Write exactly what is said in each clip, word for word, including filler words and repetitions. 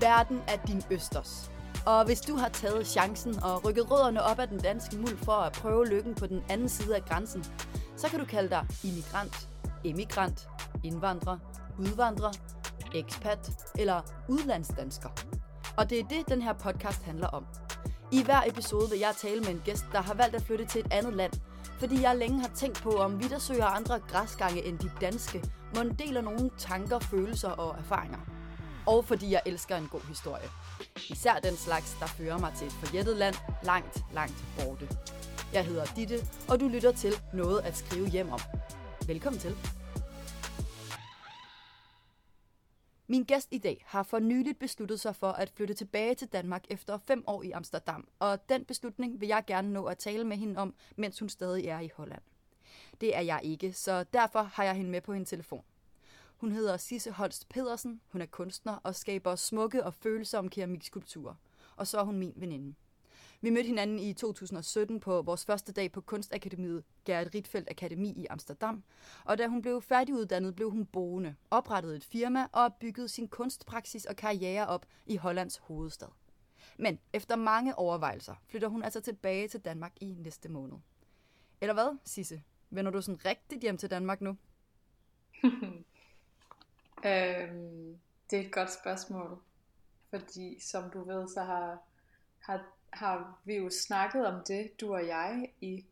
Verden er din østers. Og hvis du har taget chancen og rykket rødderne op af den danske muld for at prøve lykken på den anden side af grænsen, så kan du kalde dig immigrant, emigrant, indvandrer, udvandrer, ekspat eller udlandsdansker. Og det er det, den her podcast handler om. I hver episode vil jeg tale med en gæst, der har valgt at flytte til et andet land, fordi jeg længe har tænkt på, om vi der søger andre græsgange end de danske, mon deler nogle tanker, følelser og erfaringer. Og fordi jeg elsker en god historie. Især den slags, der fører mig til et forjættet land, langt, langt borte. Jeg hedder Ditte, og du lytter til Noget at skrive hjem om. Velkommen til. Min gæst i dag har for nyligt besluttet sig for at flytte tilbage til Danmark efter fem år i Amsterdam, og den beslutning vil jeg gerne nå at tale med hende om, mens hun stadig er i Holland. Det er jeg ikke, så derfor har jeg hende med på en telefon. Hun hedder Sisse Holst Pedersen, hun er kunstner og skaber smukke og følsomme keramikskulpturer, og så er hun min veninde. Vi mødte hinanden i to tusind og sytten på vores første dag på Kunstakademiet Gerrit Rietveld Akademi i Amsterdam, og da hun blev færdiguddannet, blev hun boende, oprettede et firma og byggede sin kunstpraksis og karriere op i Hollands hovedstad. Men efter mange overvejelser flytter hun altså tilbage til Danmark i næste måned. Eller hvad, Sisse? Vender du sådan rigtigt hjem til Danmark nu? øhm, det er et godt spørgsmål, fordi som du ved, så har... har har vi jo snakket om det, du og jeg, i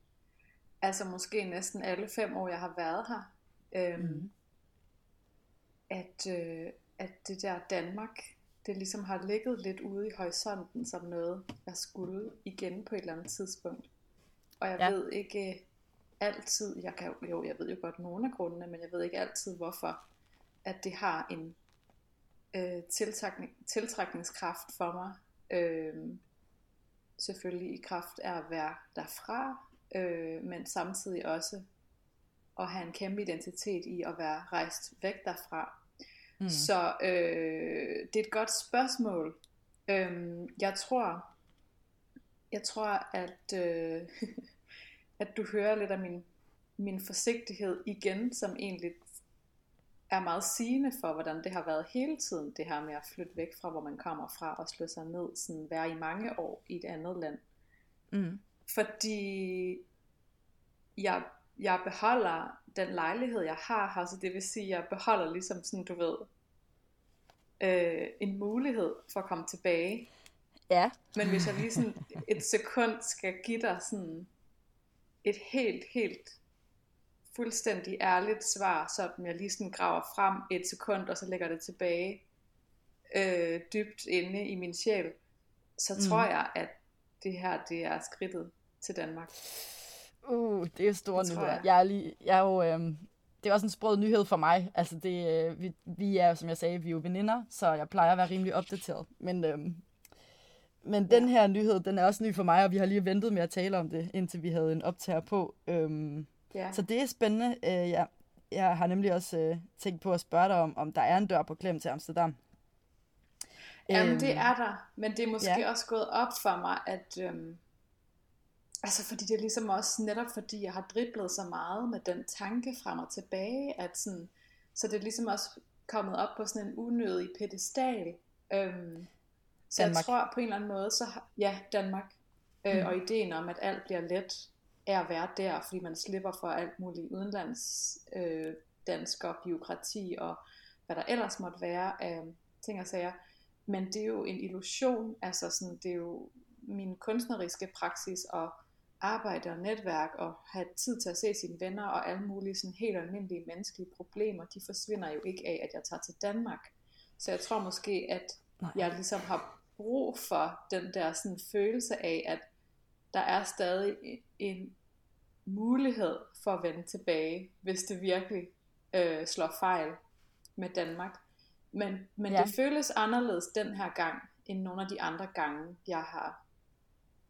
altså måske næsten alle fem år, jeg har været her. Øhm, mm. at, øh, at det der Danmark, det ligesom har ligget lidt ude i horisonten som noget, jeg skulle igen på et eller andet tidspunkt. Og jeg ja. ved ikke altid, jeg kan, jo jeg ved jo godt nogle af grundene, men jeg ved ikke altid hvorfor, at det har en øh, tiltrækning, tiltrækningskraft for mig. Øh, Selvfølgelig i kraft af at være derfra, øh, men samtidig også at have en kæmpe identitet i at være rejst væk derfra. Mm. Så øh, det er et godt spørgsmål. Øh, jeg tror, jeg tror at, øh, at du hører lidt af min, min forsigtighed igen, som egentlig er meget sigende for, hvordan det har været hele tiden, det her med at flytte væk fra, hvor man kommer fra, og slå sig ned, sådan være i mange år i et andet land. Mm. Fordi jeg, jeg beholder den lejlighed, jeg har her, så det vil sige, jeg beholder ligesom sådan, du ved, øh, en mulighed for at komme tilbage. Ja. Men hvis jeg lige sådan et sekund skal give dig sådan et helt, helt... fuldstændig ærligt svar, som jeg lige sådan graver frem et sekund, og så lægger det tilbage øh, dybt inde i min sjæl, så mm. tror jeg, at det her, det er skridtet til Danmark. Uh, det er store nyheder. Jeg. Jeg er lige, jeg er jo, øh, det er også en sprød nyhed for mig. Altså det, øh, vi, vi er jo, som jeg sagde, vi er jo veninder, så jeg plejer at være rimelig opdateret. Men, øh, men ja. den her nyhed, den er også ny for mig, og vi har lige ventet med at tale om det, indtil vi havde en optager på. Øh, Ja. Så det er spændende. Jeg, jeg har nemlig også tænkt på at spørge dig om, om der er en dør på klem til Amsterdam. Jamen det er der, men det er måske ja. også gået op for mig, at øhm, altså fordi det er ligesom også netop fordi jeg har driblet så meget med den tanke frem og tilbage, at sådan, så det er ligesom også kommet op på sådan en unødig pedestal. Øhm, så Danmark. Jeg tror på en eller anden måde, så har, ja Danmark øh, mm. og ideen om at alt bliver let. At være der, fordi man slipper for alt muligt udenlands øh, dansker, bureaukrati og hvad der ellers måtte være af ting og sager. Men det er jo en illusion, altså sådan, det er jo min kunstneriske praksis og arbejde og netværk og have tid til at se sine venner og alle mulige sådan helt almindelige menneskelige problemer, de forsvinder jo ikke af, at jeg tager til Danmark. Så jeg tror måske, at jeg ligesom har brug for den der sådan følelse af, at der er stadig en mulighed for at vende tilbage, hvis det virkelig øh, slår fejl med Danmark. Men, men ja. det føles anderledes den her gang, end nogle af de andre gange, jeg har,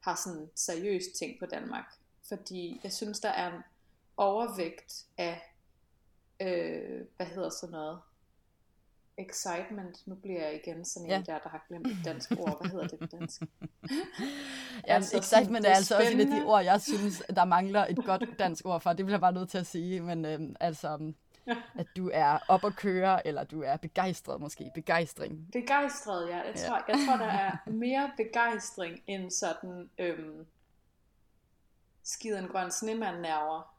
har sådan seriøst tænkt på Danmark. Fordi jeg synes, der er en overvægt af, øh, hvad hedder sådan noget, excitement. Nu bliver jeg igen sådan en ja. der, der har glemt et dansk ord. Hvad hedder det på dansk? Ja, altså, excitement er, er altså også et af de ord, jeg synes, der mangler et godt dansk ord for. Det bliver jeg bare nødt til at sige. Men øhm, altså, At du er op at køre, eller du er begejstret måske. Begejstring. Begejstret, ja. Jeg tror, ja. jeg tror der er mere begejstring end sådan øhm, skiden grøn snemand-nerver.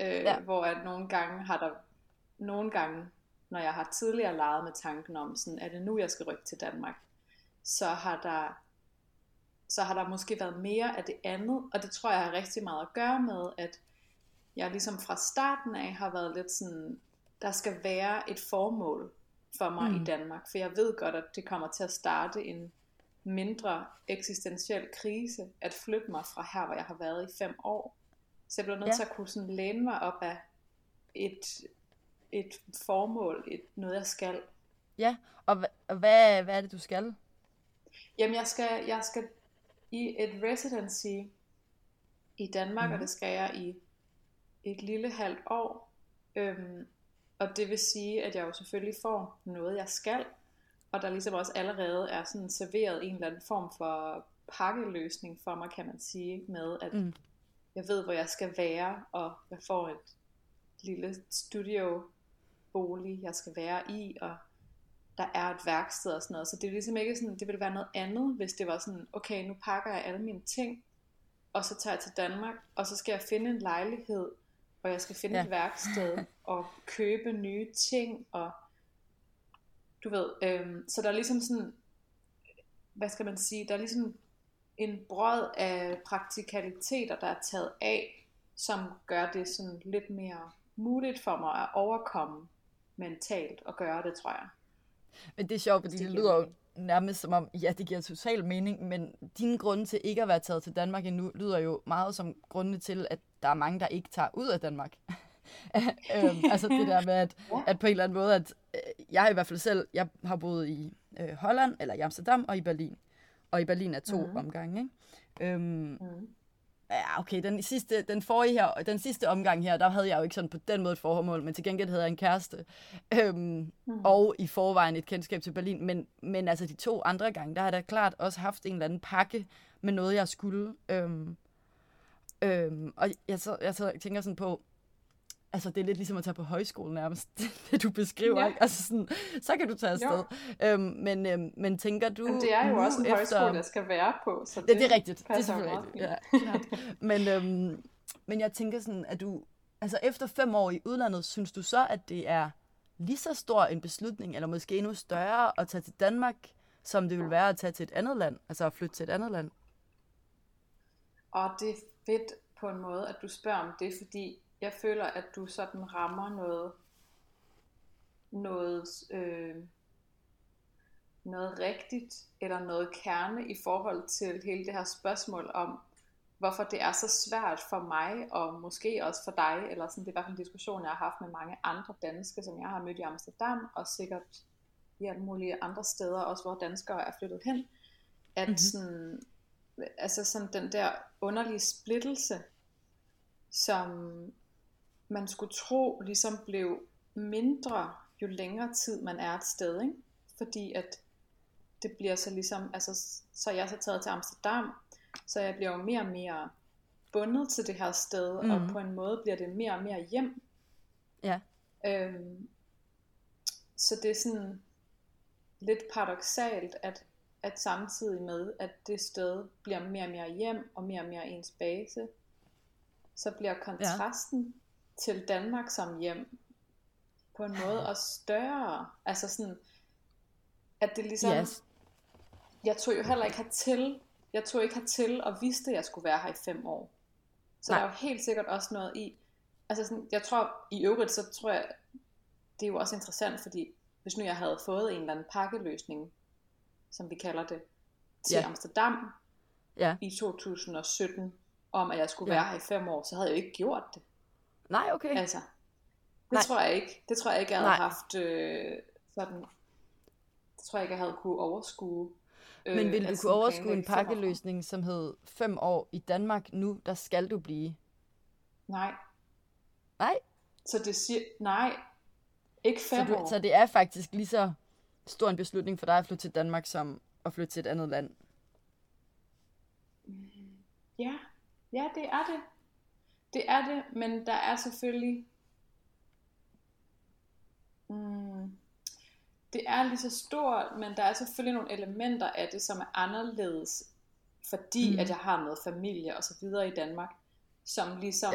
Øh, ja. Hvor at nogle gange har der, nogle gange, når jeg har tidligere leget med tanken om, sådan, er det nu, jeg skal rykke til Danmark, så har der så har der måske været mere af det andet, og det tror jeg har rigtig meget at gøre med, at jeg ligesom fra starten af har været lidt sådan, der skal være et formål for mig mm. i Danmark, for jeg ved godt, at det kommer til at starte en mindre eksistentiel krise, at flytte mig fra her, hvor jeg har været i fem år. Så jeg bliver nødt ja. til at kunne sådan læne mig op af et, et formål, et, noget jeg skal. Ja, og, h- og hvad, hvad er det, du skal? Jamen, jeg skal, jeg skal i et residency i Danmark, mm. og det skal jeg i et lille halvt år. Øhm, og det vil sige, at jeg jo selvfølgelig får noget, jeg skal. Og der ligesom også allerede er sådan serveret en eller anden form for pakkeløsning for mig, kan man sige, med at mm. jeg ved, hvor jeg skal være, og jeg får et lille studiobolig, jeg skal være i, og der er et værksted og sådan noget. Så det er ligesom ikke sådan, det ville være noget andet, hvis det var sådan, okay, nu pakker jeg alle mine ting, og så tager jeg til Danmark, og så skal jeg finde en lejlighed, og jeg skal finde ja. et værksted, og købe nye ting, og du ved, øhm, så der er ligesom sådan, hvad skal man sige, der er ligesom en brød af praktikaliteter, der er taget af, som gør det sådan lidt mere muligt for mig at overkomme mentalt og gøre det, tror jeg. Men det er sjovt, fordi det, det lyder jo nærmest som om, ja, det giver total mening, men dine grunde til ikke at være taget til Danmark endnu, lyder jo meget som grunde til, at der er mange, der ikke tager ud af Danmark. øhm, altså det der med, at, at på en eller anden måde, at jeg i hvert fald selv, jeg har boet i øh, Holland, eller i Amsterdam og i Berlin. Og i Berlin er to mm-hmm. omgange, ikke? Øhm, mm. Ja, okay, den sidste, den forrige her, den sidste omgang her, der havde jeg jo ikke sådan på den måde et formål, men til gengæld havde jeg en kæreste. Øhm, mm. Og i forvejen et kendskab til Berlin. Men, men altså de to andre gange, der har jeg da klart også haft en eller anden pakke med noget, jeg skulle. Øhm, øhm, og jeg, så, jeg så tænker sådan på, altså det er lidt ligesom at tage på højskolen nærmest, det du beskriver, ja. Ikke? Altså sådan, så kan du tage afsted. Øhm, men, øhm, men tænker du... Men det er jo også en efter... højskole, der skal være på, så det, ja, det er rigtigt. Det er selvfølgelig rigtigt, ja. men, øhm, men jeg tænker sådan, at du... Altså efter fem år i udlandet, synes du så, at det er lige så stor en beslutning, eller måske endnu større at tage til Danmark, som det vil være at tage til et andet land? Altså at flytte til et andet land? Og det er fedt på en måde, at du spørger om det, fordi... Jeg føler, at du sådan rammer noget, noget, øh, noget rigtigt, eller noget kerne i forhold til hele det her spørgsmål om, hvorfor det er så svært for mig, og måske også for dig, eller sådan, det er i hvert fald en diskussion, jeg har haft med mange andre danske, som jeg har mødt i Amsterdam, og sikkert i alle mulige andre steder, også hvor danskere er flyttet hen, at mm-hmm. sådan, altså sådan den der underlige splittelse, som man skulle tro ligesom blev mindre, jo længere tid man er et sted, ikke? Fordi at det bliver så ligesom, altså så er jeg så taget til Amsterdam, så jeg bliver jo mere og mere bundet til det her sted, mm. og på en måde bliver det mere og mere hjem. Ja. Øhm, så det er sådan lidt paradoksalt, at, at samtidig med, at det sted bliver mere og mere hjem, og mere og mere ens base, så bliver kontrasten ja. til Danmark som hjem på en måde også større. Altså sådan, at det ligesom, yes. jeg tog jo heller ikke hertil, jeg tog ikke hertil og vidste, at jeg skulle være her i fem år. Så Nej. der er jo helt sikkert også noget i, altså sådan, jeg tror i øvrigt, så tror jeg, det er jo også interessant, fordi hvis nu jeg havde fået en eller anden pakkeløsning, som vi kalder det, til ja. Amsterdam ja. i to tusind og sytten, om at jeg skulle være ja. her i fem år, så havde jeg jo ikke gjort det. Nej, okay. Altså, det Nej. tror jeg ikke. Det tror jeg ikke, jeg havde Nej. haft øh, sådan... Det tror jeg ikke, jeg havde kunne overskue. Øh, Men ville du kunne overskue en pakkeløsning, som hed fem år i Danmark nu, der skal du blive? Nej. Nej? Så det siger... Nej. Ikke fem så du, år. Så det er faktisk lige så stor en beslutning for dig at flytte til Danmark, som at flytte til et andet land? Ja. Ja, det er det. Det er det, men der er selvfølgelig Mm. Det er lige så stort, men der er selvfølgelig nogle elementer af det, som er anderledes, fordi mm. at jeg har noget familie og så videre i Danmark, som ligesom,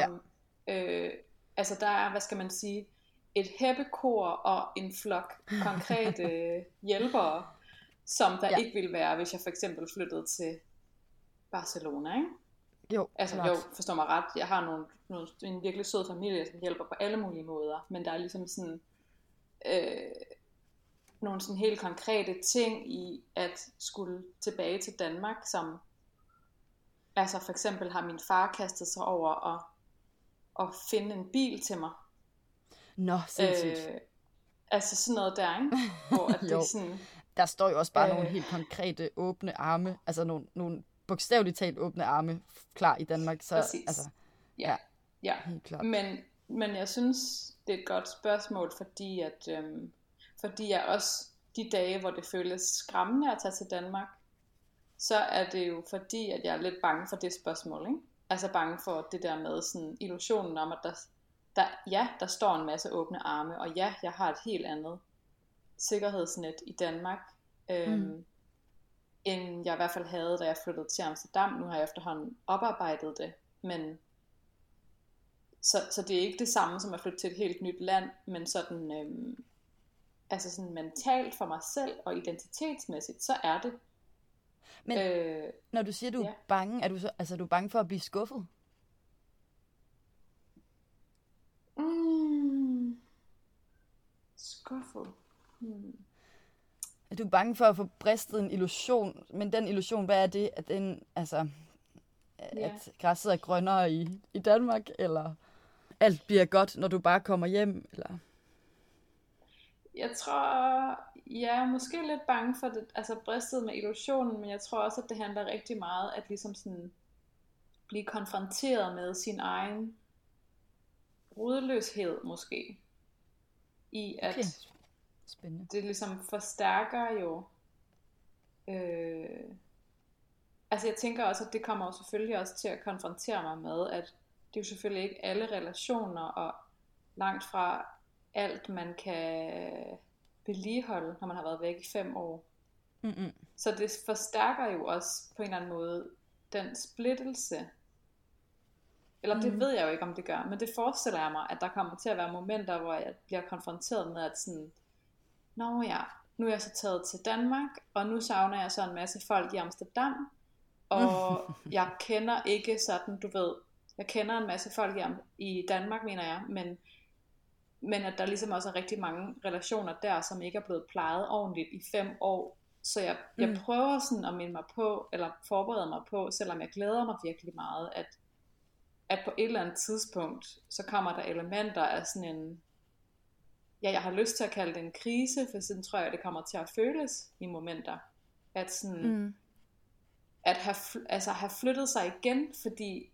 ja. øh, altså der er, hvad skal man sige, et heppekor og en flok konkrete hjælpere, som der ja. ikke ville være, hvis jeg for eksempel flyttede til Barcelona, ikke? Jo, altså jo, forstår mig ret, jeg har nogle, nogle, en virkelig sød familie, som hjælper på alle mulige måder, men der er ligesom sådan øh, nogle sådan helt konkrete ting i at skulle tilbage til Danmark, som altså for eksempel har min far kastet sig over at, at finde en bil til mig. Nå, sindssygt. Øh, altså sådan noget der, ikke? Hvor at det sådan, der står jo også bare øh, nogle helt konkrete åbne arme, altså nogle, nogle bogstaveligt talt åbne arme klar i Danmark. Så, altså, ja, ja, ja. Helt klart. Men, men jeg synes, det er et godt spørgsmål, fordi, at, øhm, fordi jeg også de dage, hvor det føles skræmmende at tage til Danmark, så er det jo fordi, at jeg er lidt bange for det spørgsmål, ikke? Altså bange for det der med sådan illusionen om, at der, der, ja, der står en masse åbne arme, og ja, jeg har et helt andet sikkerhedsnet i Danmark, øhm, mm. end jeg i hvert fald havde, da jeg flyttede til Amsterdam. Nu har jeg efterhånden oparbejdet det, men så, så det er ikke det samme som at flytte til et helt nyt land, men sådan, øhm, altså sådan mentalt for mig selv og identitetsmæssigt, så er det. Men øh, når du siger, du ja. er bange, er du så, altså er du bange for at blive skuffet? Mm. Skuffet? Hmm. Er du bange for at få bristet en illusion? Men den illusion, hvad er det? At, den, altså, at yeah. græsset er grønnere i, i Danmark? Eller alt bliver godt, når du bare kommer hjem? Eller? Jeg tror, jeg er måske lidt bange for det, altså bristet med illusionen, men jeg tror også, at det handler rigtig meget at ligesom sådan blive konfronteret med sin egen rodløshed måske. I at... Okay. Spændende. Det ligesom forstærker jo, øh, altså jeg tænker også, at det kommer jo selvfølgelig også til at konfrontere mig med, at det er jo selvfølgelig ikke alle relationer, og langt fra alt, man kan vedligeholde, når man har været væk i fem år. Mm-mm. Så det forstærker jo også på en eller anden måde den splittelse, eller det mm. ved jeg jo ikke, om det gør, men det forestiller jeg mig, at der kommer til at være momenter, hvor jeg bliver konfronteret med, at sådan, nå ja, nu er jeg så taget til Danmark, og nu savner jeg så en masse folk i Amsterdam, og jeg kender ikke sådan, du ved, jeg kender en masse folk i Danmark, mener jeg, men, men at der ligesom også er rigtig mange relationer der, som ikke er blevet plejet ordentligt i fem år, så jeg, jeg mm. prøver sådan at minde mig på, eller forberede mig på, selvom jeg glæder mig virkelig meget, at, at på et eller andet tidspunkt, så kommer der elementer af sådan en, ja, jeg har lyst til at kalde det en krise, for sådan tror jeg, det kommer til at føles i momenter. At sådan, mm. at have, altså have flyttet sig igen, fordi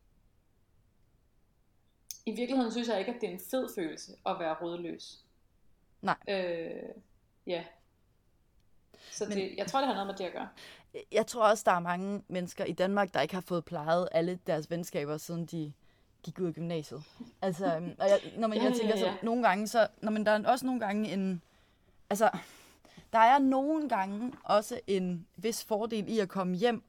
i virkeligheden synes jeg ikke, at det er en fed følelse at være rodløs. Nej. Øh, ja. Så det, Men, jeg tror, det har noget med det at gøre. Jeg tror også, der er mange mennesker i Danmark, der ikke har fået plejet alle deres venskaber, siden de gik ud af gymnasiet. Altså, og jeg, når man ja, jeg tænker, ja, ja. så nogle gange, så, når man, der er også nogle gange en, altså, der er nogle gange også en vis fordel i at komme hjem,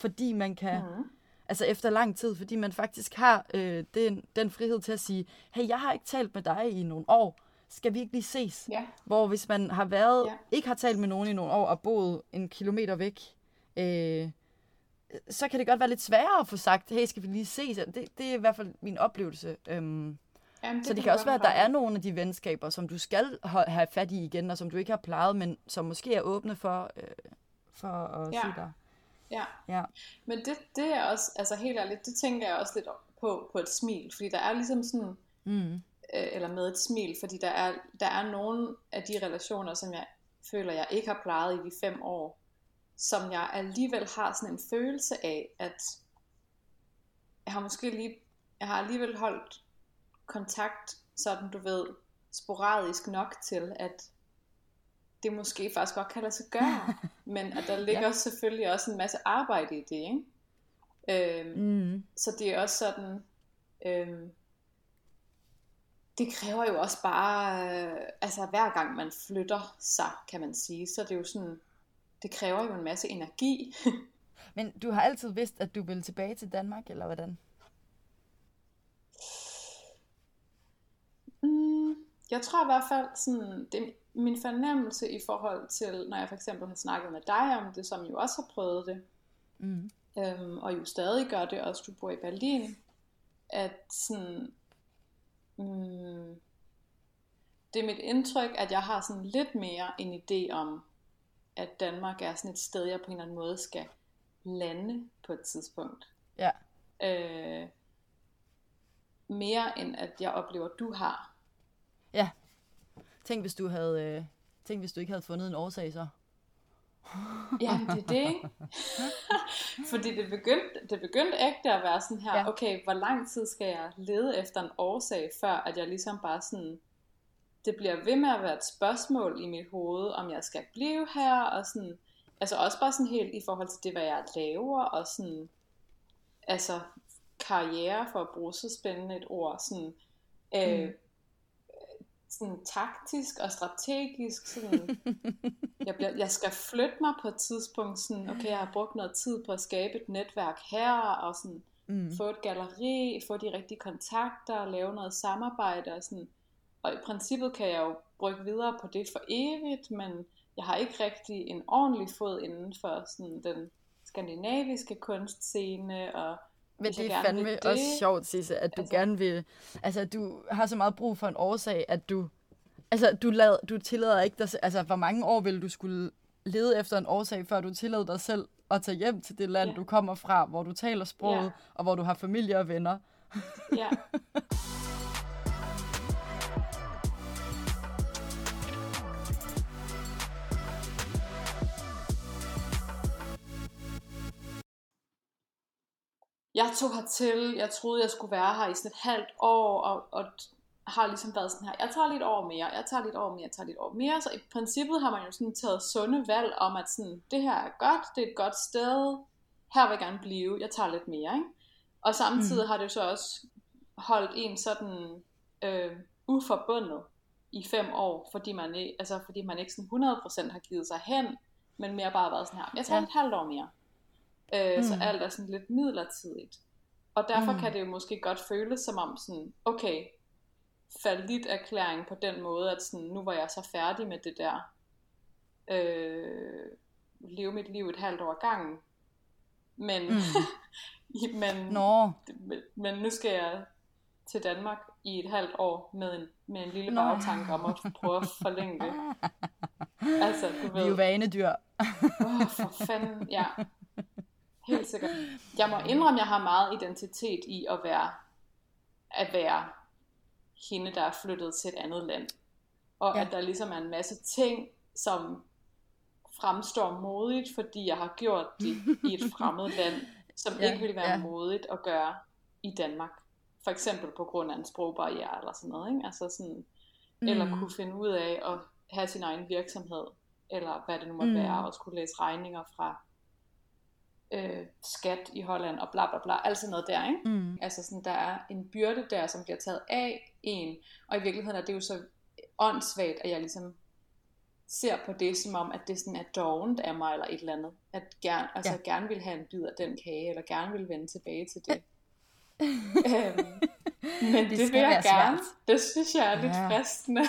fordi man kan, mm. altså efter lang tid, fordi man faktisk har øh, den, den frihed til at sige, hey, jeg har ikke talt med dig i nogle år, skal vi ikke lige ses? Yeah. Hvor hvis man har været, yeah. ikke har talt med nogen i nogle år, og boet en kilometer væk, øh, så kan det godt være lidt sværere at få sagt, hey, skal vi lige ses? Det, det er i hvert fald min oplevelse. Øhm, Jamen, det så det kan også være, at der er nogle af de venskaber, som du skal have fat i igen, og som du ikke har plejet, men som måske er åbne for, øh, for at ja. sige dig. Ja. ja, men det, det er også, altså helt ærligt, det tænker jeg også lidt på, på et smil, fordi der er ligesom sådan, mm. øh, eller med et smil, fordi der er, der er nogle af de relationer, som jeg føler, jeg ikke har plejet i de fem år, som jeg alligevel har sådan en følelse af, at jeg har måske lige, jeg har alligevel holdt kontakt, sådan du ved, sporadisk nok til, at det måske faktisk godt kan lade sig gøre, men at der ligger ja. selvfølgelig også en masse arbejde i det, ikke? Øhm, mm. Så det er også sådan, øhm, det kræver jo også bare, øh, altså hver gang man flytter sig, kan man sige, så det er jo sådan, det kræver jo en masse energi. Men du har altid vidst, at du ville tilbage til Danmark, eller hvordan? Mm, jeg tror i hvert fald, sådan, det, min fornemmelse i forhold til, når jeg for eksempel har snakket med dig om det, som jo også har prøvet det, mm. øhm, og jo stadig gør det, også du bor i Berlin, at sådan... Mm, det er mit indtryk, at jeg har sådan lidt mere en idé om, at Danmark er sådan et sted, jeg på en eller anden måde skal lande på et tidspunkt. Ja. Øh, mere end at jeg oplever, at du har. Ja. Tænk hvis du havde, øh, tænk hvis du ikke havde fundet en årsag så. Ja, det er det, ikke? Fordi det begyndte, det begyndte ægte at være sådan her, ja. Okay, hvor lang tid skal jeg lede efter en årsag, før at jeg ligesom bare sådan, det bliver ved med at være et spørgsmål i mit hoved, om jeg skal blive her, og sådan, altså også bare sådan helt i forhold til det, hvad jeg laver, og sådan, altså karriere, for at bruge så spændende et ord, sådan, øh, mm. sådan taktisk og strategisk, sådan, jeg, bliver, jeg skal flytte mig på et tidspunkt, sådan, okay, jeg har brugt noget tid på at skabe et netværk her, og sådan, mm. få et galleri, få de rigtige kontakter, lave noget samarbejde, og, sådan, og i princippet kan jeg jo brygge videre på det for evigt, men jeg har ikke rigtig en ordentlig fod inden for sådan, den skandinaviske kunstscene, og men det er fandme det. Også sjovt, Sisse, at du altså. gerne vil... Altså, du har så meget brug for en årsag, at du... Altså, du, lad, du tillader ikke dig... Altså, hvor mange år ville du skulle lede efter en årsag, før du tillader dig selv at tage hjem til det land, ja. du kommer fra, hvor du taler sproget, ja. og hvor du har familie og venner? Ja. Jeg tog hertil, jeg troede, jeg skulle være her i sådan et halvt år, og, og har ligesom været sådan her, jeg tager lidt over mere, jeg tager lidt over mere, jeg tager lidt over mere, så i princippet har man jo sådan taget sunde valg om, at sådan, det her er godt, det er et godt sted, her vil jeg gerne blive, jeg tager lidt mere, ikke? Og samtidig mm. har det så også holdt en sådan øh, uforbundet i fem år, fordi man, altså, fordi man ikke sådan hundrede procent har givet sig hen, men mere bare været sådan her, jeg tager ja. et halvt år mere. Øh, mm. Så alt er sådan lidt midlertidigt. Og derfor mm. kan det jo måske godt føles som om sådan, okay, fallit erklæring på den måde, at sådan, nu var jeg så færdig med det der øh, leve mit liv et halvt år ad gangen. Men, mm. men, no. men, men nu skal jeg til Danmark i et halvt år med en, med en lille no. bagtanke om at prøve at forlænge det. Altså, du ved, vi er jo vanedyr. Åh, for fanden, ja. Helt sikkert. Jeg må indrømme, jeg har meget identitet i at være, at være hende, der er flyttet til et andet land. Og ja. at der ligesom er en masse ting, som fremstår modigt, fordi jeg har gjort det i et fremmed land, som ja, ikke ville være ja. modigt at gøre i Danmark. For eksempel på grund af en sprogbarriere eller sådan noget. Ikke? Altså sådan, mm. eller kunne finde ud af at have sin egen virksomhed, eller hvad det nu måtte mm. være, og skulle læse regninger fra Øh, skat i Holland og bla bla bla, alt sådan noget der, ikke? Mm. Altså sådan, der er en byrde der, som bliver taget af en, og i virkeligheden er det jo så åndssvagt, at jeg ligesom ser på det som om, at det sådan er dovent af mig, eller et eller andet, at gerne, altså ja. gerne vil have en bid af den kage, eller gerne vil vende tilbage til det. øhm, men det, det vil jeg gerne. Svært. Det synes jeg er ja. lidt fristende.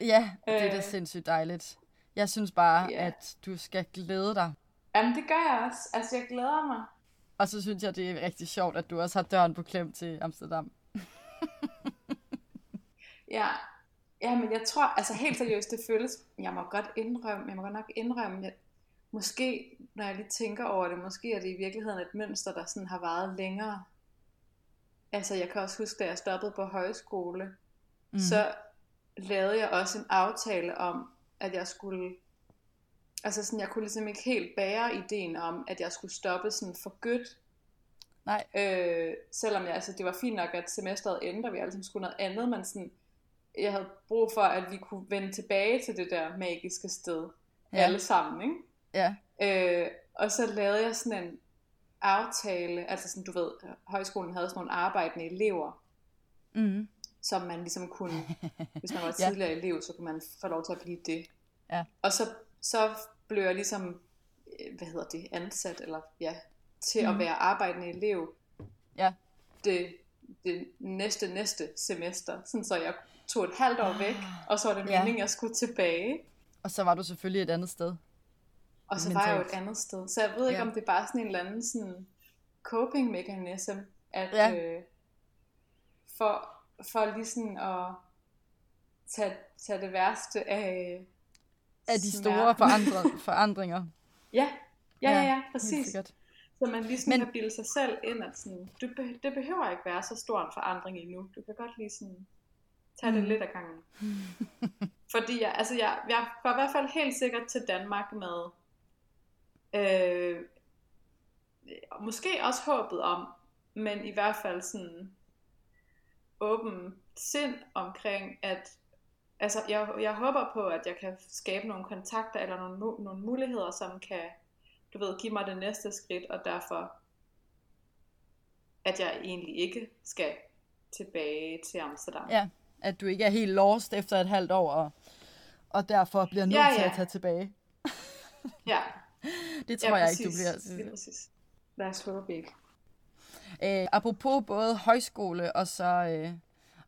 Ja, det er da sindssygt dejligt. Jeg synes bare, yeah. at du skal glæde dig. Jamen, det gør jeg også. Altså, jeg glæder mig. Og så synes jeg, det er rigtig sjovt, at du også har døren på klem til Amsterdam. ja. ja, men jeg tror, altså helt seriøst, det føles, jeg må godt indrømme, jeg må godt nok indrømme, at måske, når jeg lige tænker over det, måske er det i virkeligheden et mønster, der sådan har varet længere. Altså, jeg kan også huske, da jeg stoppede på højskole, mm. så lavede jeg også en aftale om, at jeg skulle... Altså sådan, jeg kunne ligesom ikke helt bære ideen om, at jeg skulle stoppe sådan for gødt. Nej. Øh, selvom jeg, altså det var fint nok, at semesteret endte, og vi alle ligesom skulle noget andet, men sådan, jeg havde brug for, at vi kunne vende tilbage til det der magiske sted. Ja. Alle sammen, ikke? Ja. Øh, og så lavede jeg sådan en aftale, altså sådan, du ved, højskolen havde sådan nogle arbejdende elever, mm. som man ligesom kunne, hvis man var tidligere ja. elev, så kunne man få lov til at blive det. Ja. Og så, så blev jeg ligesom, hvad hedder det, ansat, eller ja, til mm. at være arbejdende elev ja. det, det næste, næste semester. Sådan, så jeg tog et halvt år væk, og så var det meningen, at ja. jeg skulle tilbage. Og så var du selvfølgelig et andet sted. Og så mentalt. Var jeg jo et andet sted. Så jeg ved ikke, ja. om det er bare sådan en eller anden sådan coping-mekanism, at ja. øh, for, for lige sådan at tage, tage det værste af af de store forandre, forandringer. Ja, ja, ja, ja, præcis. Ja, så man ligesom Men... kan bilde sig selv ind, at sådan, du be- det behøver ikke være så stor en forandring endnu. Du kan godt lige sådan tage det mm. lidt af gangen. Fordi jeg, altså jeg, jeg var i hvert fald helt sikkert til Danmark med øh, måske også håbet om, men i hvert fald sådan åben sind omkring, at altså jeg, jeg håber på, at jeg kan skabe nogle kontakter eller nogle, nogle muligheder, som kan, du ved, give mig det næste skridt, og derfor at jeg egentlig ikke skal tilbage til Amsterdam. Ja. At du ikke er helt lost efter et halvt år, og, og derfor bliver nødt ja, ja. til at tage tilbage. ja. Det tror ja, jeg ikke, du bliver. Ja, præcis. Lad os håbe ikke. Øh, apropos både højskole, og så, øh,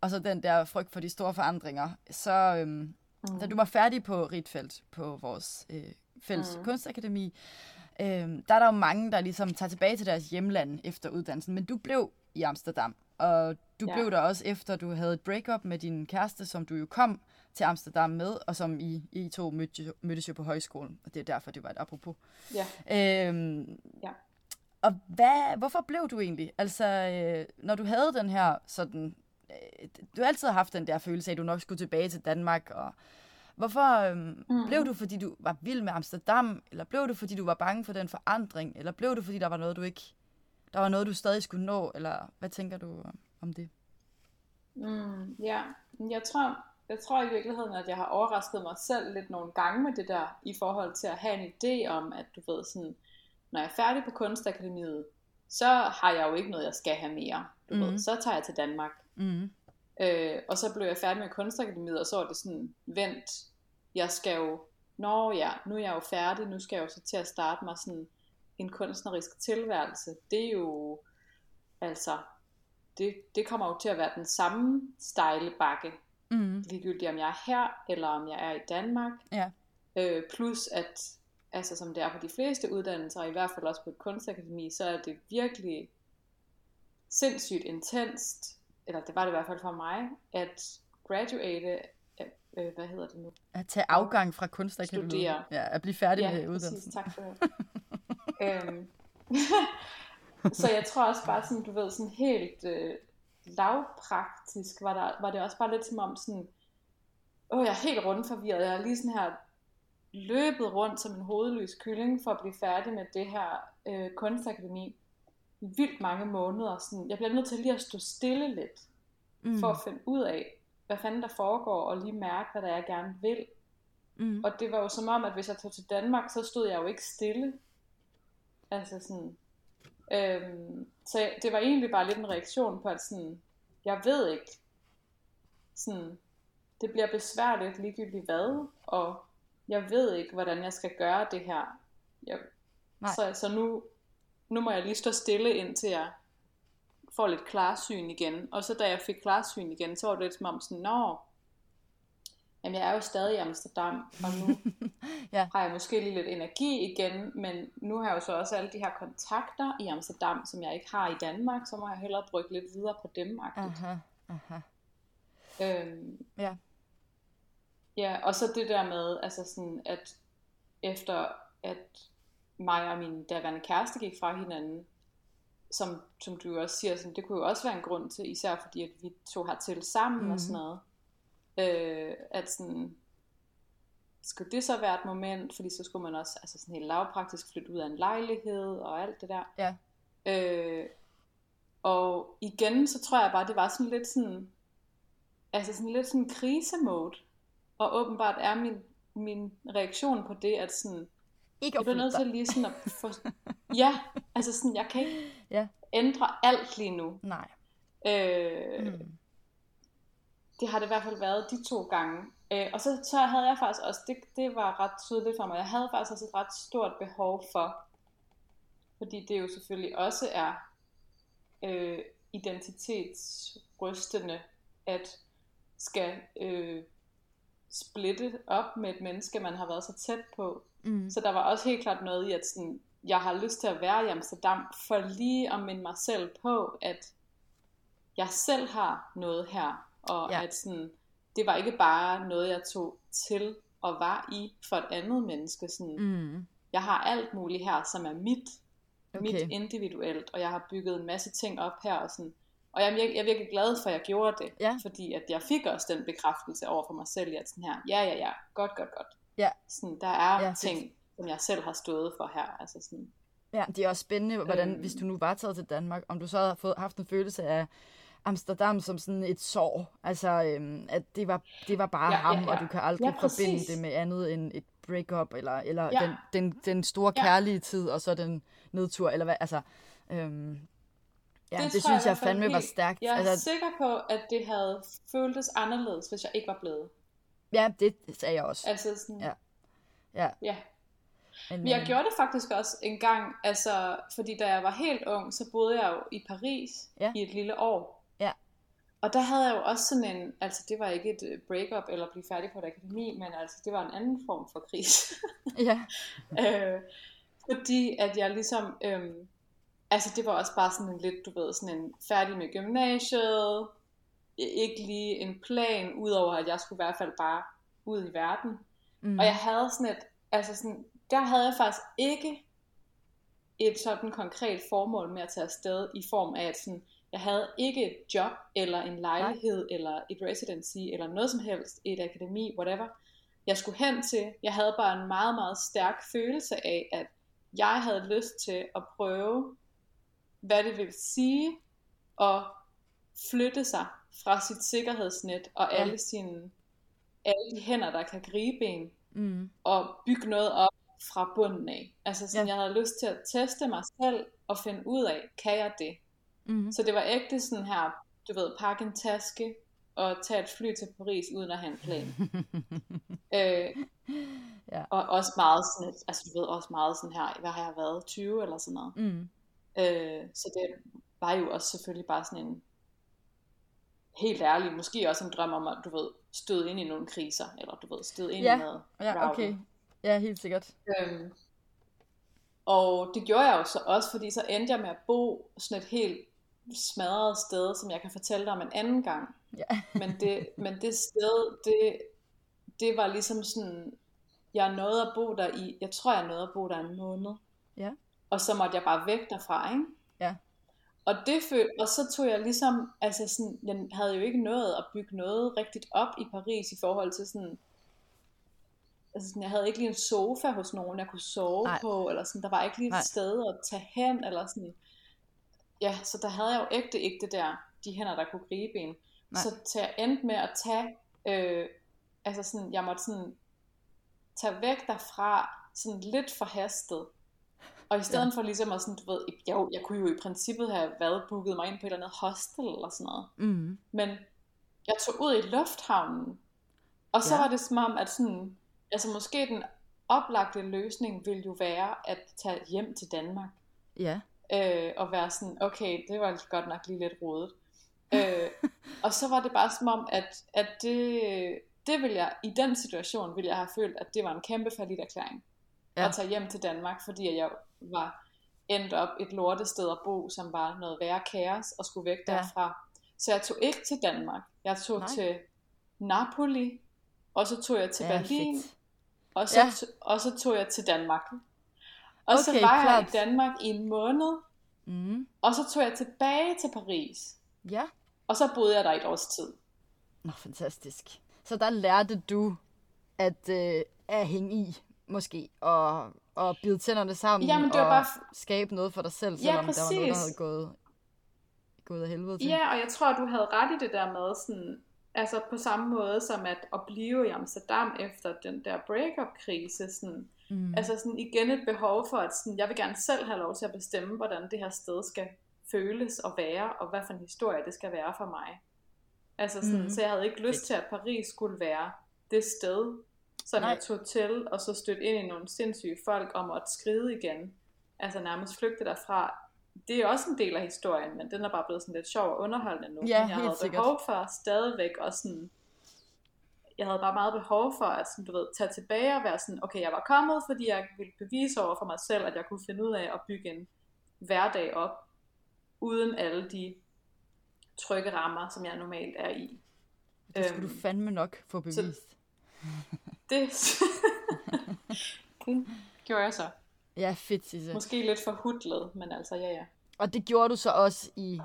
og så den der frygt for de store forandringer, så øh, mm. da du var færdig på Rietveld, på vores øh, fælles mm. kunstakademi, øh, der er der jo mange, der ligesom tager tilbage til deres hjemland efter uddannelsen, men du blev i Amsterdam, og du ja. blev der også efter, du havde et breakup med din kæreste, som du jo kom til Amsterdam med, og som I, I to mødte, mødtes jo på højskolen. Og det er derfor, det var et apropos. Ja. Øhm, ja. Og hvad, hvorfor blev du egentlig? Altså, øh, når du havde den her sådan... Øh, du har altid haft den der følelse af, at du nok skulle tilbage til Danmark. Og hvorfor øh, mm. blev du, fordi du var vild med Amsterdam? Eller blev du, fordi du var bange for den forandring? Eller blev du, fordi der var noget, du ikke... Der var noget, du stadig skulle nå? Eller hvad tænker du... om det? Mm, ja, jeg tror, jeg tror i virkeligheden, at jeg har overrasket mig selv lidt nogle gange med det der, i forhold til at have en idé om, at du ved sådan, når jeg er færdig på Kunstakademiet, så har jeg jo ikke noget, jeg skal have mere. Du mm. ved, så tager jeg til Danmark. Mm. Øh, og så blev jeg færdig med Kunstakademiet, og så var det sådan, vent, jeg skal jo, nå ja, nu er jeg jo færdig, nu skal jeg jo så til at starte mig sådan en kunstnerisk tilværelse. Det er jo, altså... Det, det kommer jo til at være den samme stejle bakke, mm. ligegyldigt om jeg er her, eller om jeg er i Danmark. Ja. Øh, plus at, altså som det er på de fleste uddannelser, og i hvert fald også på et kunstakademi, så er det virkelig sindssygt intenst, eller det var det i hvert fald for mig, at graduate, øh, hvad hedder det nu? At tage afgang fra kunstakademiet. Studere. Ja, at blive færdig ja, med uddannelsen. Præcis, tak for det. øhm. Så jeg tror også bare sådan, du ved, sådan helt øh, lavpraktisk var, der, var det også bare lidt som om sådan, åh, jeg er helt rundforvirret, jeg er lige sådan her løbet rundt som en hovedløs kylling for at blive færdig med det her øh, kunstakademi. Vildt mange måneder, sådan, jeg bliver nødt til lige at stå stille lidt, mm. for at finde ud af, hvad fanden der foregår, og lige mærke, hvad der er, jeg gerne vil. Mm. Og det var jo som om, at hvis jeg tog til Danmark, så stod jeg jo ikke stille. Altså sådan... Øhm, så det var egentlig bare lidt en reaktion på, at sådan, jeg ved ikke, sådan, det bliver besværligt ligegyldigt hvad, og jeg ved ikke, hvordan jeg skal gøre det her. Jeg, så så nu, nu må jeg lige stå stille, indtil jeg får lidt klarsyn igen. Og så da jeg fik klarsyn igen, så var det lidt som om sådan, nå, jamen jeg er jo stadig i Amsterdam, og nu ja. har jeg måske lige lidt energi igen, men nu har jeg jo så også alle de her kontakter i Amsterdam, som jeg ikke har i Danmark, så må jeg hellere brygge lidt videre på dem. Aha, aha. Øhm, ja. Ja, og så det der med, altså sådan, at efter at mig og min daværende kæreste gik fra hinanden, som, som du også siger, sådan, det kunne jo også være en grund til, især fordi at vi to hertil sammen mm-hmm. og sådan noget, Øh, at sådan, skulle det så være et moment, fordi så skulle man også altså sådan helt lavpraktisk flytte ud af en lejlighed og alt det der. Ja. Øh, og igen, så tror jeg bare, det var sådan lidt sådan, altså sådan lidt sådan krisemode. Og åbenbart er min, min reaktion på det, at sådan, ikke jeg bliver nødt til lige sådan at få, ja, altså sådan, jeg kan ikke ja. ændre alt lige nu. Nej. Øh, mm. det har det i hvert fald været de to gange. Øh, og så, så havde jeg faktisk også, det, det var ret tydeligt for mig, jeg havde faktisk også et ret stort behov for, fordi det jo selvfølgelig også er øh, identitetsrystende, at skal øh, splitte op med et menneske, man har været så tæt på. Mm. Så der var også helt klart noget i, at sådan, jeg har lyst til at være i Amsterdam, for lige at minde mig selv på, at jeg selv har noget her, og ja. At sådan, det var ikke bare noget, jeg tog til og var i for et andet menneske. Sådan, mm. Jeg har alt muligt her, som er mit, okay. mit individuelt, og jeg har bygget en masse ting op her, og sådan. Og jeg er, jeg er virkelig glad for, at jeg gjorde det, ja. Fordi at jeg fik også den bekræftelse over for mig selv, at sådan her, ja, ja, ja, godt, godt, godt. Ja. Sådan, der er ja, ting, det. Som jeg selv har stået for her. Altså sådan. Ja, det er også spændende, hvordan, øhm. hvis du nu var taget til Danmark, om du så havde fået, haft en følelse af Amsterdam som sådan et sår. Altså, øhm, at det var, det var bare ja, ham, ja, ja. Og du kan aldrig ja, forbinde det med andet end et break-up, eller, eller ja. den, den, den store ja. Kærlige tid, og så den nedtur, eller hvad, altså... Øhm, Ja, det, det synes jeg, jeg fandme helt, var stærkt. Jeg er altså, sikker på, at det havde føltes anderledes, hvis jeg ikke var blevet. Ja, det sagde jeg også. Altså sådan, ja. Ja. ja. Men jeg gjorde det faktisk også en gang, altså, fordi da jeg var helt ung, så boede jeg jo i Paris ja. I et lille år. Ja. Og der havde jeg jo også sådan en, altså det var ikke et break-up eller blive færdig på et akademi, men altså det var en anden form for kris. ja. øh, fordi at jeg ligesom... Øh, Altså det var også bare sådan en lidt, du ved, sådan en færdig med gymnasiet, ikke lige en plan, udover at jeg skulle i hvert fald bare ud i verden. Mm. Og jeg havde sådan et, altså sådan, der havde jeg faktisk ikke et sådan konkret formål med at tage afsted i form af, at sådan, jeg havde ikke et job, eller en lejlighed, Nej. Eller et residency, eller noget som helst, et akademi, whatever. Jeg skulle hen til, jeg havde bare en meget, meget stærk følelse af, at jeg havde lyst til at prøve, hvad det vil sige at flytte sig fra sit sikkerhedsnet og alle, ja. Sine, alle de hænder, der kan gribe en, mm. og bygge noget op fra bunden af. Altså sådan, ja. Jeg havde lyst til at teste mig selv og finde ud af, kan jeg det? Mm. Så det var ægte sådan her, du ved, pakke en taske og tage et fly til Paris uden at have en plan. øh, ja. Og også meget sådan, altså du ved, også meget sådan her, hvad har jeg været, tyve eller sådan noget. Mm. Så det var jo også selvfølgelig bare sådan en helt ærlig, måske også en drøm om at, du ved, støde ind i nogle kriser, eller du ved, støde ind ja, i noget. Ja, okay. Ja, helt sikkert. Øhm, og det gjorde jeg jo så også, fordi så endte jeg med at bo sådan et helt smadret sted, som jeg kan fortælle dig om en anden gang. Ja. men, det, men det sted, det, det var ligesom sådan, jeg nåede at bo der i, jeg tror jeg nåede at bo der en måned. Ja. Og så måtte jeg bare væk derfra, ikke? Ja. Og det følte, og så tog jeg ligesom, altså sådan, jeg havde jo ikke nået at bygge noget rigtigt op i Paris i forhold til sådan, altså sådan, jeg havde ikke lige en sofa hos nogen, jeg kunne sove Nej. På, eller sådan, der var ikke lige et Nej. Sted at tage hen, eller sådan. Ja, så der havde jeg jo ægte, ægte der, de hænder, der kunne gribe en. Nej. Så til jeg endte med at tage, øh, altså sådan, jeg måtte sådan, tage væk derfra, sådan lidt forhastet. Og i stedet ja. For ligesom at sådan, du ved, jeg, jeg kunne jo i princippet have været booket mig ind på et eller andet hostel eller sådan noget. Mm. Men jeg tog ud i lufthavnen, og så ja. Var det som om, at sådan, altså måske den oplagte løsning ville jo være at tage hjem til Danmark. Ja. Øh, og være sådan, okay, det var godt nok lige lidt rodet. øh, og så var det bare som om, at, at det, det ville jeg, i den situation ville jeg have følt, at det var en kæmpe falliterklæring. Ja. At tage hjem til Danmark, fordi jeg var endt op et lortested at bo, som var noget værre kaos, og skulle væk derfra. Ja. Så jeg tog ikke til Danmark. Jeg tog Nej. Til Napoli, og så tog jeg til ja, Berlin, og så, ja. to, og så tog jeg til Danmark. Og okay, så var klart. Jeg i Danmark i en måned, mm. og så tog jeg tilbage til Paris. Ja. Og så boede jeg der et års tid. Nå, fantastisk. Så der lærte du at, øh, at hænge i. Måske, og, og bide tænderne sammen, Jamen, det var og bare... skabe noget for dig selv, selvom ja, der var noget, der havde gået, gået af helvede til. Ja, og jeg tror, du havde ret i det der med, sådan, altså på samme måde som at, at blive i Amsterdam efter den der break-up-krise, sådan, mm. altså sådan, igen et behov for, at sådan, jeg vil gerne selv have lov til at bestemme, hvordan det her sted skal føles og være, og hvad for en historie det skal være for mig. Altså sådan, mm-hmm. Så jeg havde ikke lyst til, at Paris skulle være det sted, som Nej. Jeg tog til, og så stødte ind i nogle sindssyge folk om at skride igen. Altså nærmest flygte derfra. Det er også en del af historien, men den er bare blevet sådan lidt sjov og underholdende nu. Ja, jeg havde sikkert. behov for stadigvæk, og sådan, jeg havde bare meget behov for at sådan, du ved, tage tilbage og være sådan, okay, jeg var kommet, fordi jeg ville bevise over for mig selv, at jeg kunne finde ud af at bygge en hverdag op, uden alle de trygge rammer, som jeg normalt er i. Det skal øhm, du fandme nok få bevist. Det gjorde jeg så. Ja, fedt, Sisse. Måske lidt for hudlet, men altså, ja, ja. Og det gjorde du så også i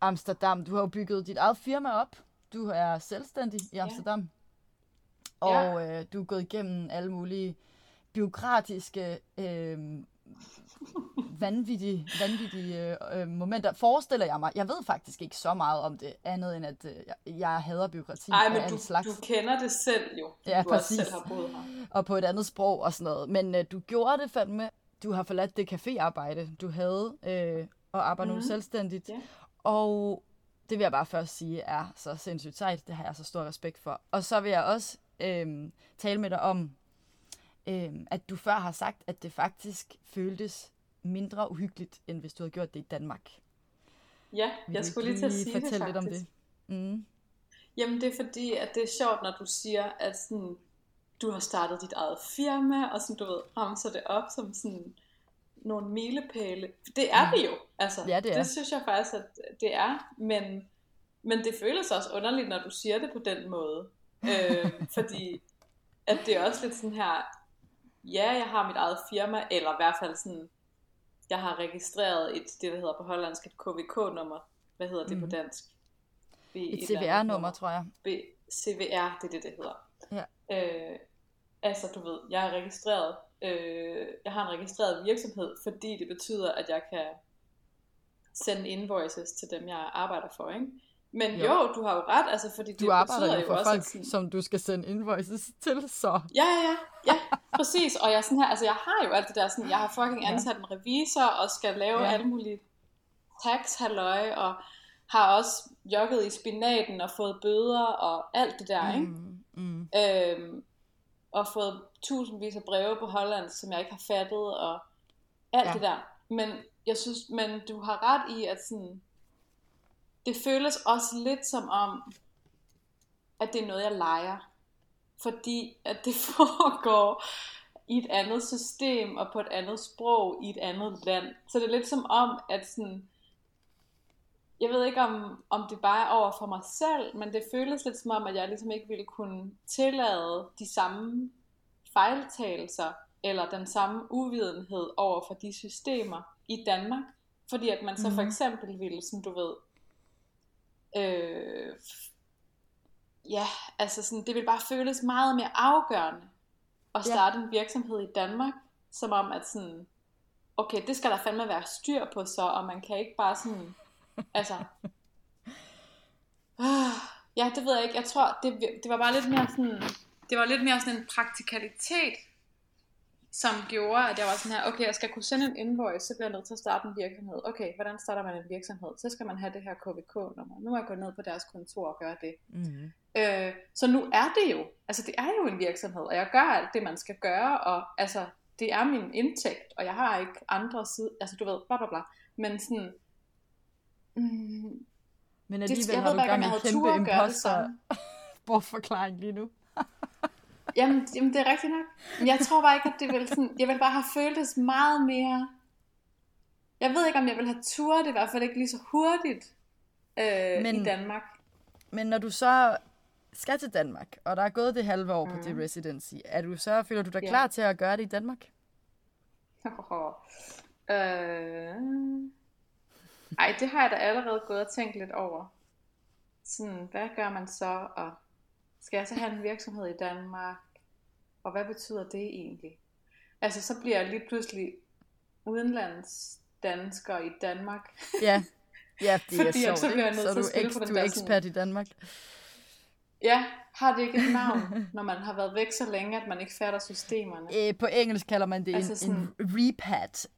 Amsterdam. Du har jo bygget dit eget firma op. Du er selvstændig i Amsterdam. Ja. Og ja. Øh, du er gået igennem alle mulige bureaukratiske, øh, vanvittige, vanvittige øh, momenter. Forestiller jeg mig. Jeg ved faktisk ikke så meget om det andet, end at øh, jeg hader bureaukrati. Nej, men du, slags. du kender det selv jo. Ja, du præcis. Også selv har boet her. Og på et andet sprog og sådan noget. Men øh, du gjorde det fandme. Du har forladt det caféarbejde, du havde, øh, og arbejder mm-hmm. nu selvstændigt. Yeah. Og det vil jeg bare først sige er så sindssygt sejt. Det har jeg så stor respekt for. Og så vil jeg også øh, tale med dig om, øh, at du før har sagt, at det faktisk føltes mindre uhyggeligt, end hvis du havde gjort det i Danmark. Ja, vil jeg skulle lige til at sige det faktisk. Lidt om det? Mm. Jamen det er fordi, at det er sjovt, når du siger, at sådan... du har startet dit eget firma, og sådan, du ved, ramser det op som sådan nogle milepæle. Det er det jo, altså. Ja, det er. Det synes jeg faktisk, at det er. Men, men det føles også underligt, når du siger det på den måde. øh, fordi at det er også lidt sådan her, ja, jeg har mit eget firma, eller i hvert fald sådan, jeg har registreret et, det der hedder på hollandsk, et K V K-nummer. Hvad hedder det mm. på dansk? B- et C V R-nummer, tror jeg. B- C V R, det er det, det hedder. Ja. Øh, altså du ved, jeg er registreret, øh, jeg har en registreret virksomhed, fordi det betyder, at jeg kan sende invoices til dem, jeg arbejder for, ikke? Men jo, jo du har jo ret, altså fordi du det betyder jo for også, folk, sådan... som du skal sende invoices til, så. Ja, ja, ja, præcis. Og jeg sådan her, altså jeg har jo alt det der sådan, jeg har fucking ansat en revisor og skal lave ja. alle mulige tax halløj og har også jogget i spinaten og fået bøder og alt det der, ikke? Mm. Mm. Øhm, og fået tusindvis af breve på Holland, som jeg ikke har fattet og alt ja. det der. Men jeg synes, men du har ret i, at sådan, det føles også lidt som om, at det er noget jeg leger, fordi at det foregår i et andet system og på et andet sprog i et andet land. Så det er lidt som om, at sådan, jeg ved ikke, om, om det bare er over for mig selv, men det føles lidt som om, at jeg ligesom ikke ville kunne tillade de samme fejltagelser, eller den samme uvidenhed over for de systemer i Danmark. Fordi at man så for eksempel ville, som du ved, øh, ja, altså sådan, det ville bare føles meget mere afgørende at starte ja. en virksomhed i Danmark, som om at sådan, okay, det skal der fandme være styr på så, og man kan ikke bare sådan... Altså, øh, ja, det ved jeg ikke. Jeg tror, det, det var bare lidt mere sådan, det var lidt mere sådan en praktikalitet, som gjorde, at jeg var sådan her, okay, jeg skal kunne sende en invoice, så bliver jeg nødt til at starte en virksomhed. Okay, hvordan starter man en virksomhed? Så skal man have det her K V K-nummer. Nu må jeg gå ned på deres kontor og gøre det. Mm-hmm. Øh, så nu er det jo, altså det er jo en virksomhed, og jeg gør alt det, man skal gøre, og altså, det er min indtægt, og jeg har ikke andre side, altså du ved, bla bla bla, men sådan, Mm. men alligevel har du gang i en kæmpe imposter bortforklaring lige nu. jamen, jamen det er rigtigt nok. Jeg tror bare ikke, at det ville sådan, jeg ville bare have føltes meget mere, jeg ved ikke, om jeg ville have turet det, i hvert fald ikke lige så hurtigt øh, men, i Danmark. Men når du så skal til Danmark, og der er gået det halve år mm. på det residency, er du så, føler du dig yeah. klar til at gøre det i Danmark? Oh, øh... Ej, det har jeg da allerede gået og tænkt lidt over. Sådan, hvad gør man så? Og skal jeg så have en virksomhed i Danmark? Og hvad betyder det egentlig? Altså, så bliver jeg lige pludselig udenlandsdansker i Danmark. Ja, ja det er fordi, sjovt. Så, bliver så er du, eks- du er ekspert i Danmark. Ja, har det ikke et navn, når man har været væk så længe, at man ikke fatter systemerne? Øh, på engelsk kalder man det altså en, sådan... en repat.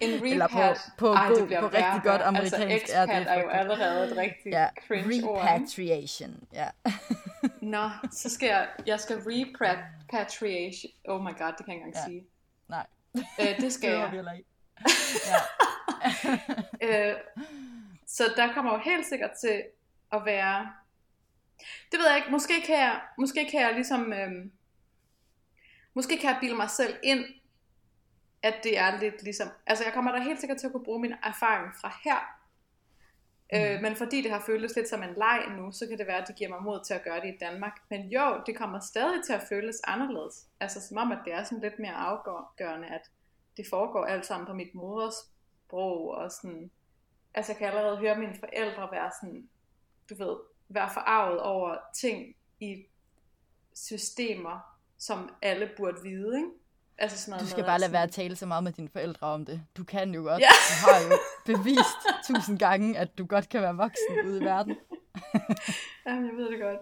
en repat. Eller på, på, Ej, god, på rigtig godt amerikansk. Altså expat er, det er jo allerede et rigtig ja, cringe ord. Repatriation, ja. Nå, så skal jeg, jeg skal repatriation. Oh my god, det kan jeg ikke engang ja. sige. Nej. Øh, det skal det jeg. jeg. Ja. øh, så der kommer jo helt sikkert til at være... Det ved jeg ikke. Måske kan jeg, måske kan jeg ligesom... Øhm, måske kan jeg bilde mig selv ind, at det er lidt ligesom... Altså, jeg kommer da helt sikkert til at kunne bruge min erfaring fra her. Mm. Øh, men fordi det har føltes lidt som en leg nu, så kan det være, at det giver mig mod til at gøre det i Danmark. Men jo, det kommer stadig til at føles anderledes. Altså, som om, at det er sådan lidt mere afgørende, at det foregår alt sammen på mit modersprog. Og sådan... Altså, jeg kan allerede høre mine forældre være sådan... Du ved... være forarvet over ting i systemer, som alle burde vide, ikke? Altså sådan noget, du skal bare lade være at tale så meget med dine forældre om det. Du kan jo godt. Ja. Du har jo bevist tusind gange, at du godt kan være voksen ude i verden. Jamen, jeg ved det godt.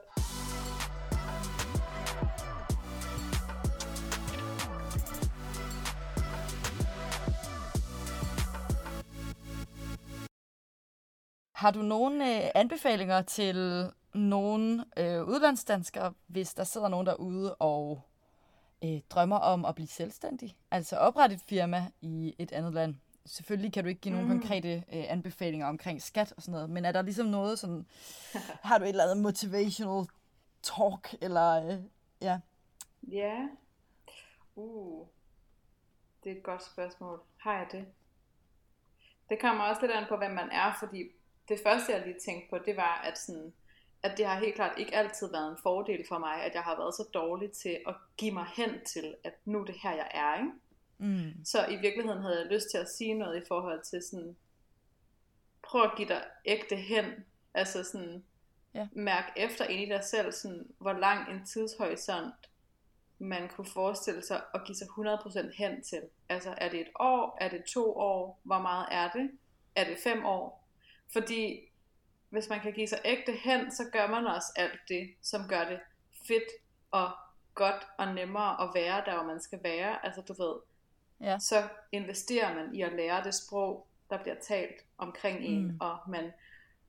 Har du nogle øh, anbefalinger til nogle øh, udlandsdanskere, hvis der sidder nogen derude og øh, drømmer om at blive selvstændig? Altså oprette et firma i et andet land. Selvfølgelig kan du ikke give mm. nogen konkrete øh, anbefalinger omkring skat og sådan noget, men er der ligesom noget sådan, har du et eller andet motivational talk, eller øh, ja? Ja. Yeah. Uh, det er et godt spørgsmål. Har jeg det? Det kommer også lidt an på, hvem man er, fordi det første, jeg lige tænkte på, det var, at, sådan, at det har helt klart ikke altid været en fordel for mig, at jeg har været så dårlig til at give mig hen til, at nu er det her, jeg er, ikke? Mm. Så i virkeligheden havde jeg lyst til at sige noget i forhold til sådan, prøv at give dig ægte hen, altså sådan, yeah. mærk efter ind i dig selv, sådan, hvor lang en tidshorisont man kunne forestille sig at give sig hundrede procent hen til. Altså, er det et år? Er det to år? Hvor meget er det? Er det fem år? Fordi hvis man kan give sig ægte hen, så gør man også alt det, som gør det fedt og godt og nemmere at være der, hvor man skal være. Altså du ved, ja. Så investerer man i at lære det sprog, der bliver talt omkring en, mm. og man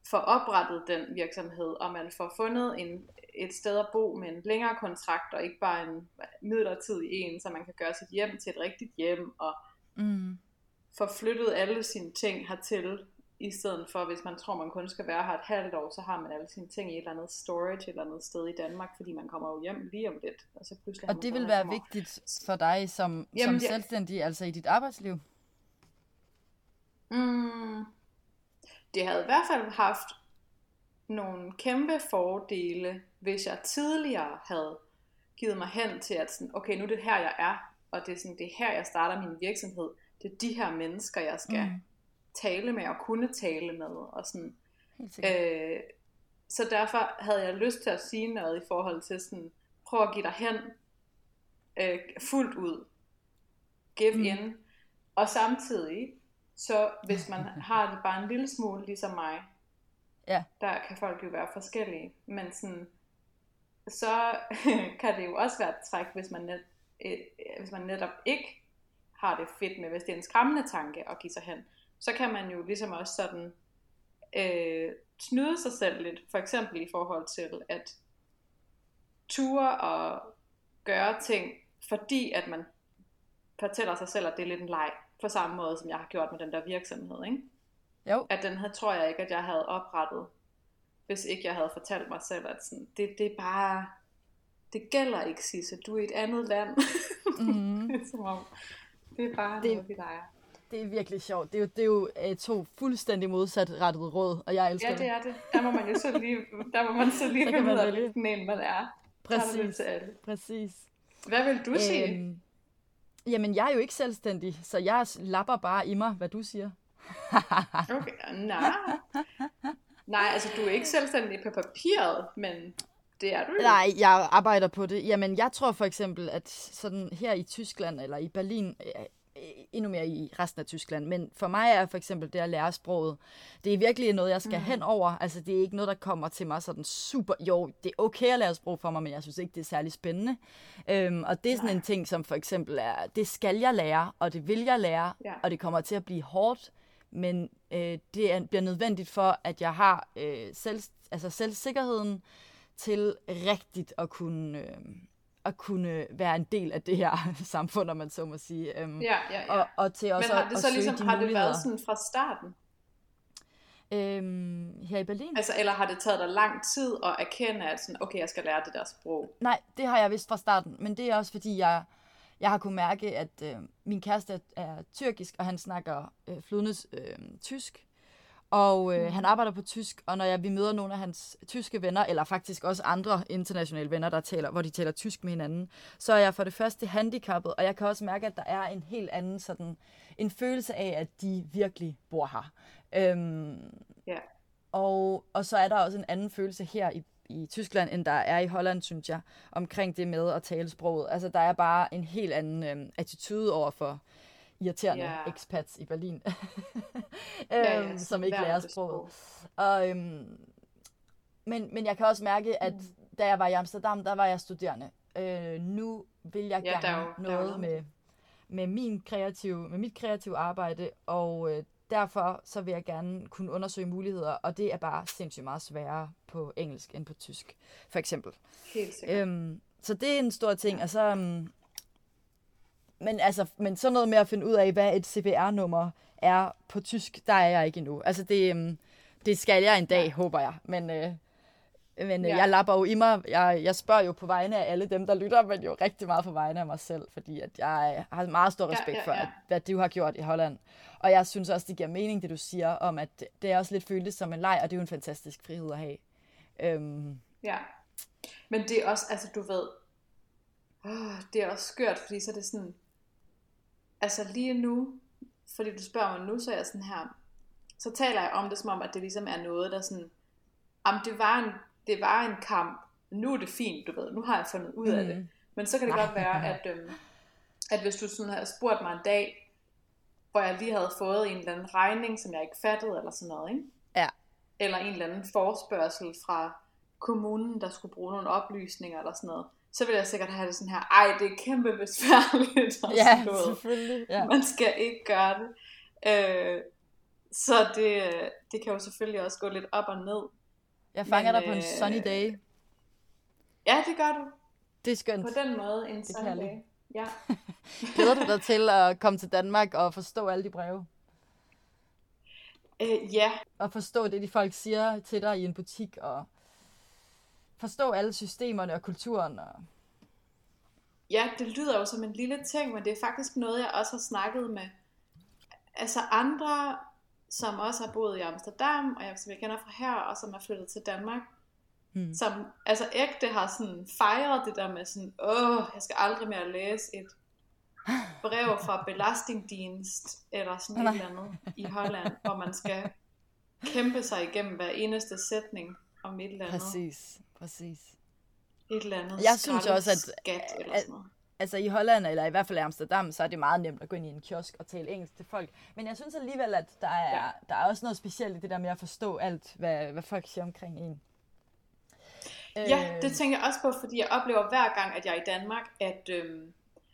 får oprettet den virksomhed, og man får fundet en, et sted at bo med en længere kontrakt, og ikke bare en midlertidig en, så man kan gøre sit hjem til et rigtigt hjem, og mm. får flyttet alle sine ting hertil. I stedet for, hvis man tror, man kun skal være her et halvt år, så har man alle sine ting i et eller andet storage, et eller andet sted i Danmark, fordi man kommer jo hjem lige om lidt. Og, så pludselig og det vil være vigtigt for dig som, Jamen, som selvstændig, jeg... altså i dit arbejdsliv? Mm, det havde i hvert fald haft nogle kæmpe fordele, hvis jeg tidligere havde givet mig hen til, at sådan, okay, nu er det her, jeg er, og det er, sådan, det er her, jeg starter min virksomhed. Det er de her mennesker, jeg skal... Mm. tale med og kunne tale med og sådan. Øh, så derfor havde jeg lyst til at sige noget i forhold til sådan, prøv at give dig hen øh, fuldt ud, give mm. in, og samtidig så hvis man har det bare en lille smule ligesom mig, ja. Der kan folk jo være forskellige, men sådan, så kan det jo også være et træk, hvis man, net, øh, hvis man netop ikke har det fedt med, hvis det er en skræmmende tanke at give sig hen. Så kan man jo ligesom også sådan øh, snyde sig selv lidt, for eksempel i forhold til at ture og gøre ting, fordi at man fortæller sig selv, at det er lidt en leg, på samme måde som jeg har gjort med den der virksomhed, ikke? Jo. At den her tror jeg ikke, at jeg havde oprettet, hvis ikke jeg havde fortalt mig selv, at sådan, det, det er bare, det gælder ikke, Sisse, du er i et andet land. Mm-hmm. Det er som om, det er bare det... noget, vi leger. Det er virkelig sjovt. Det er jo, det er jo øh, to fuldstændig modsatrettede råd, og jeg elsker det. Ja, det er det. Der må man jo så lige, der må man så lige finde ud af, hvilken en man er. Præcis. Præcis. Hvad vil du øhm, sige? Jamen, jeg er jo ikke selvstændig, så jeg lapper bare i mig, hvad du siger. Okay, nej. Nej, altså, du er ikke selvstændig på papiret, men... Det er du jo. Nej, jeg arbejder på det. Jamen, jeg tror for eksempel, at sådan her i Tyskland, eller i Berlin... endnu mere i resten af Tyskland. Men for mig er for eksempel det at lære sproget, det er virkelig noget, jeg skal mm. hen over. Altså, det er ikke noget, der kommer til mig sådan super... Jo, det er okay at lære sprog for mig, men jeg synes ikke, det er særlig spændende. Øhm, og det er sådan ja. en ting, som for eksempel er, det skal jeg lære, og det vil jeg lære, ja. og det kommer til at blive hårdt, men øh, det er, bliver nødvendigt for, at jeg har øh, selv, altså selvsikkerheden til rigtigt at kunne... Øh, at kunne være en del af det her samfund, om man så må sige. Ja, ja, ja. Og, og til også men har det så ligesom, har det været sådan fra starten? Øhm, her i Berlin? Altså, eller har det taget dig lang tid at erkende, at sådan, okay, jeg skal lære det der sprog? Nej, det har jeg vidst fra starten, men det er også fordi, jeg, jeg har kunne mærke, at øh, min kæreste er tyrkisk, og han snakker øh, flydende øh, tysk. Og øh, mm. han arbejder på tysk, og når jeg, vi møder nogle af hans tyske venner, eller faktisk også andre internationale venner, der taler, hvor de taler tysk med hinanden, så er jeg for det første handicappet, og jeg kan også mærke, at der er en helt anden sådan, en følelse af, at de virkelig bor her. Øhm, yeah. og, og så er der også en anden følelse her i, i Tyskland, end der er i Holland, synes jeg, omkring det med at tale sproget. Altså, der er bare en helt anden øhm, attitude overfor irriterende yeah. expats i Berlin, ja, ja, som ikke lærer sproget. Og, øhm, men, men jeg kan også mærke, at da jeg var i Amsterdam, der var jeg studerende. Øh, nu vil jeg ja, gerne der, noget der med, med, min kreative, med mit kreative arbejde, og øh, derfor så vil jeg gerne kunne undersøge muligheder, og det er bare sindssygt meget sværere på engelsk end på tysk, for eksempel. Helt sikkert. Øhm, så det er en stor ting, ja. og så... Øhm, Men, altså, men sådan noget med at finde ud af, hvad et C V R-nummer er på tysk, der er jeg ikke endnu. Altså det, det skal jeg en dag, ja. håber jeg. Men, øh, men ja. jeg lapper jo i mig. Jeg, jeg spørger jo på vegne af alle dem, der lytter, men jo rigtig meget på vegne af mig selv. Fordi at jeg har meget stor respekt ja, ja, ja. for, at, hvad du har gjort i Holland. Og jeg synes også, det giver mening, det du siger, om at det er også lidt føltes som en leg, og det er jo en fantastisk frihed at have. Øhm. Ja, men det er også, altså du ved, oh, det er også skørt, fordi så er det sådan... Altså lige nu, fordi du spørger mig nu, så er jeg sådan her, så taler jeg om det som om, at det ligesom er noget, der sådan, jamen det var en, det var en kamp, nu er det fint, du ved, nu har jeg fundet ud af det. Mm. Men så kan det godt være, at, øhm, at hvis du sådan havde spurgt mig en dag, hvor jeg lige havde fået en eller anden regning, som jeg ikke fattede, eller sådan noget, ikke? Ja. Eller en eller anden forespørgsel fra kommunen, der skulle bruge nogle oplysninger, eller sådan noget, så vil jeg sikkert have det sådan her, ej, det er kæmpe besværligt. Ja, selvfølgelig. Ja. Man skal ikke gøre det. Øh, så det, det kan jo selvfølgelig også gå lidt op og ned. Jeg fanger men, dig på en sunny day. Ja, det gør du. Det er skønt. På den måde, en sunny day. Ja. Glæder du dig til at komme til Danmark og forstå alle de breve? Øh, ja. Og forstå det, de folk siger til dig i en butik og... Forstå alle systemerne og kulturen. Og... Ja, det lyder jo som en lille ting, men det er faktisk noget, jeg også har snakket med altså andre, som også har boet i Amsterdam, og jeg, som jeg kender fra her, og som er flyttet til Danmark, hmm. som altså ægte har sådan fejret det der med sådan, åh, jeg skal aldrig mere læse et brev fra belastingsdienst, eller sådan et eller andet i Holland, hvor man skal kæmpe sig igennem hver eneste sætning. Om et eller andet. Præcis, præcis. Et eller andet. Jeg synes også, at, skat eller sådan noget. Altså i Holland, eller i hvert fald i Amsterdam, så er det meget nemt at gå ind i en kiosk og tale engelsk til folk. Men jeg synes alligevel, at der er, ja. der er også noget specielt i det der med at forstå alt, hvad, hvad folk siger omkring en. Ja, øh... det tænker jeg også på, fordi jeg oplever hver gang, at jeg er i Danmark, at, øhm,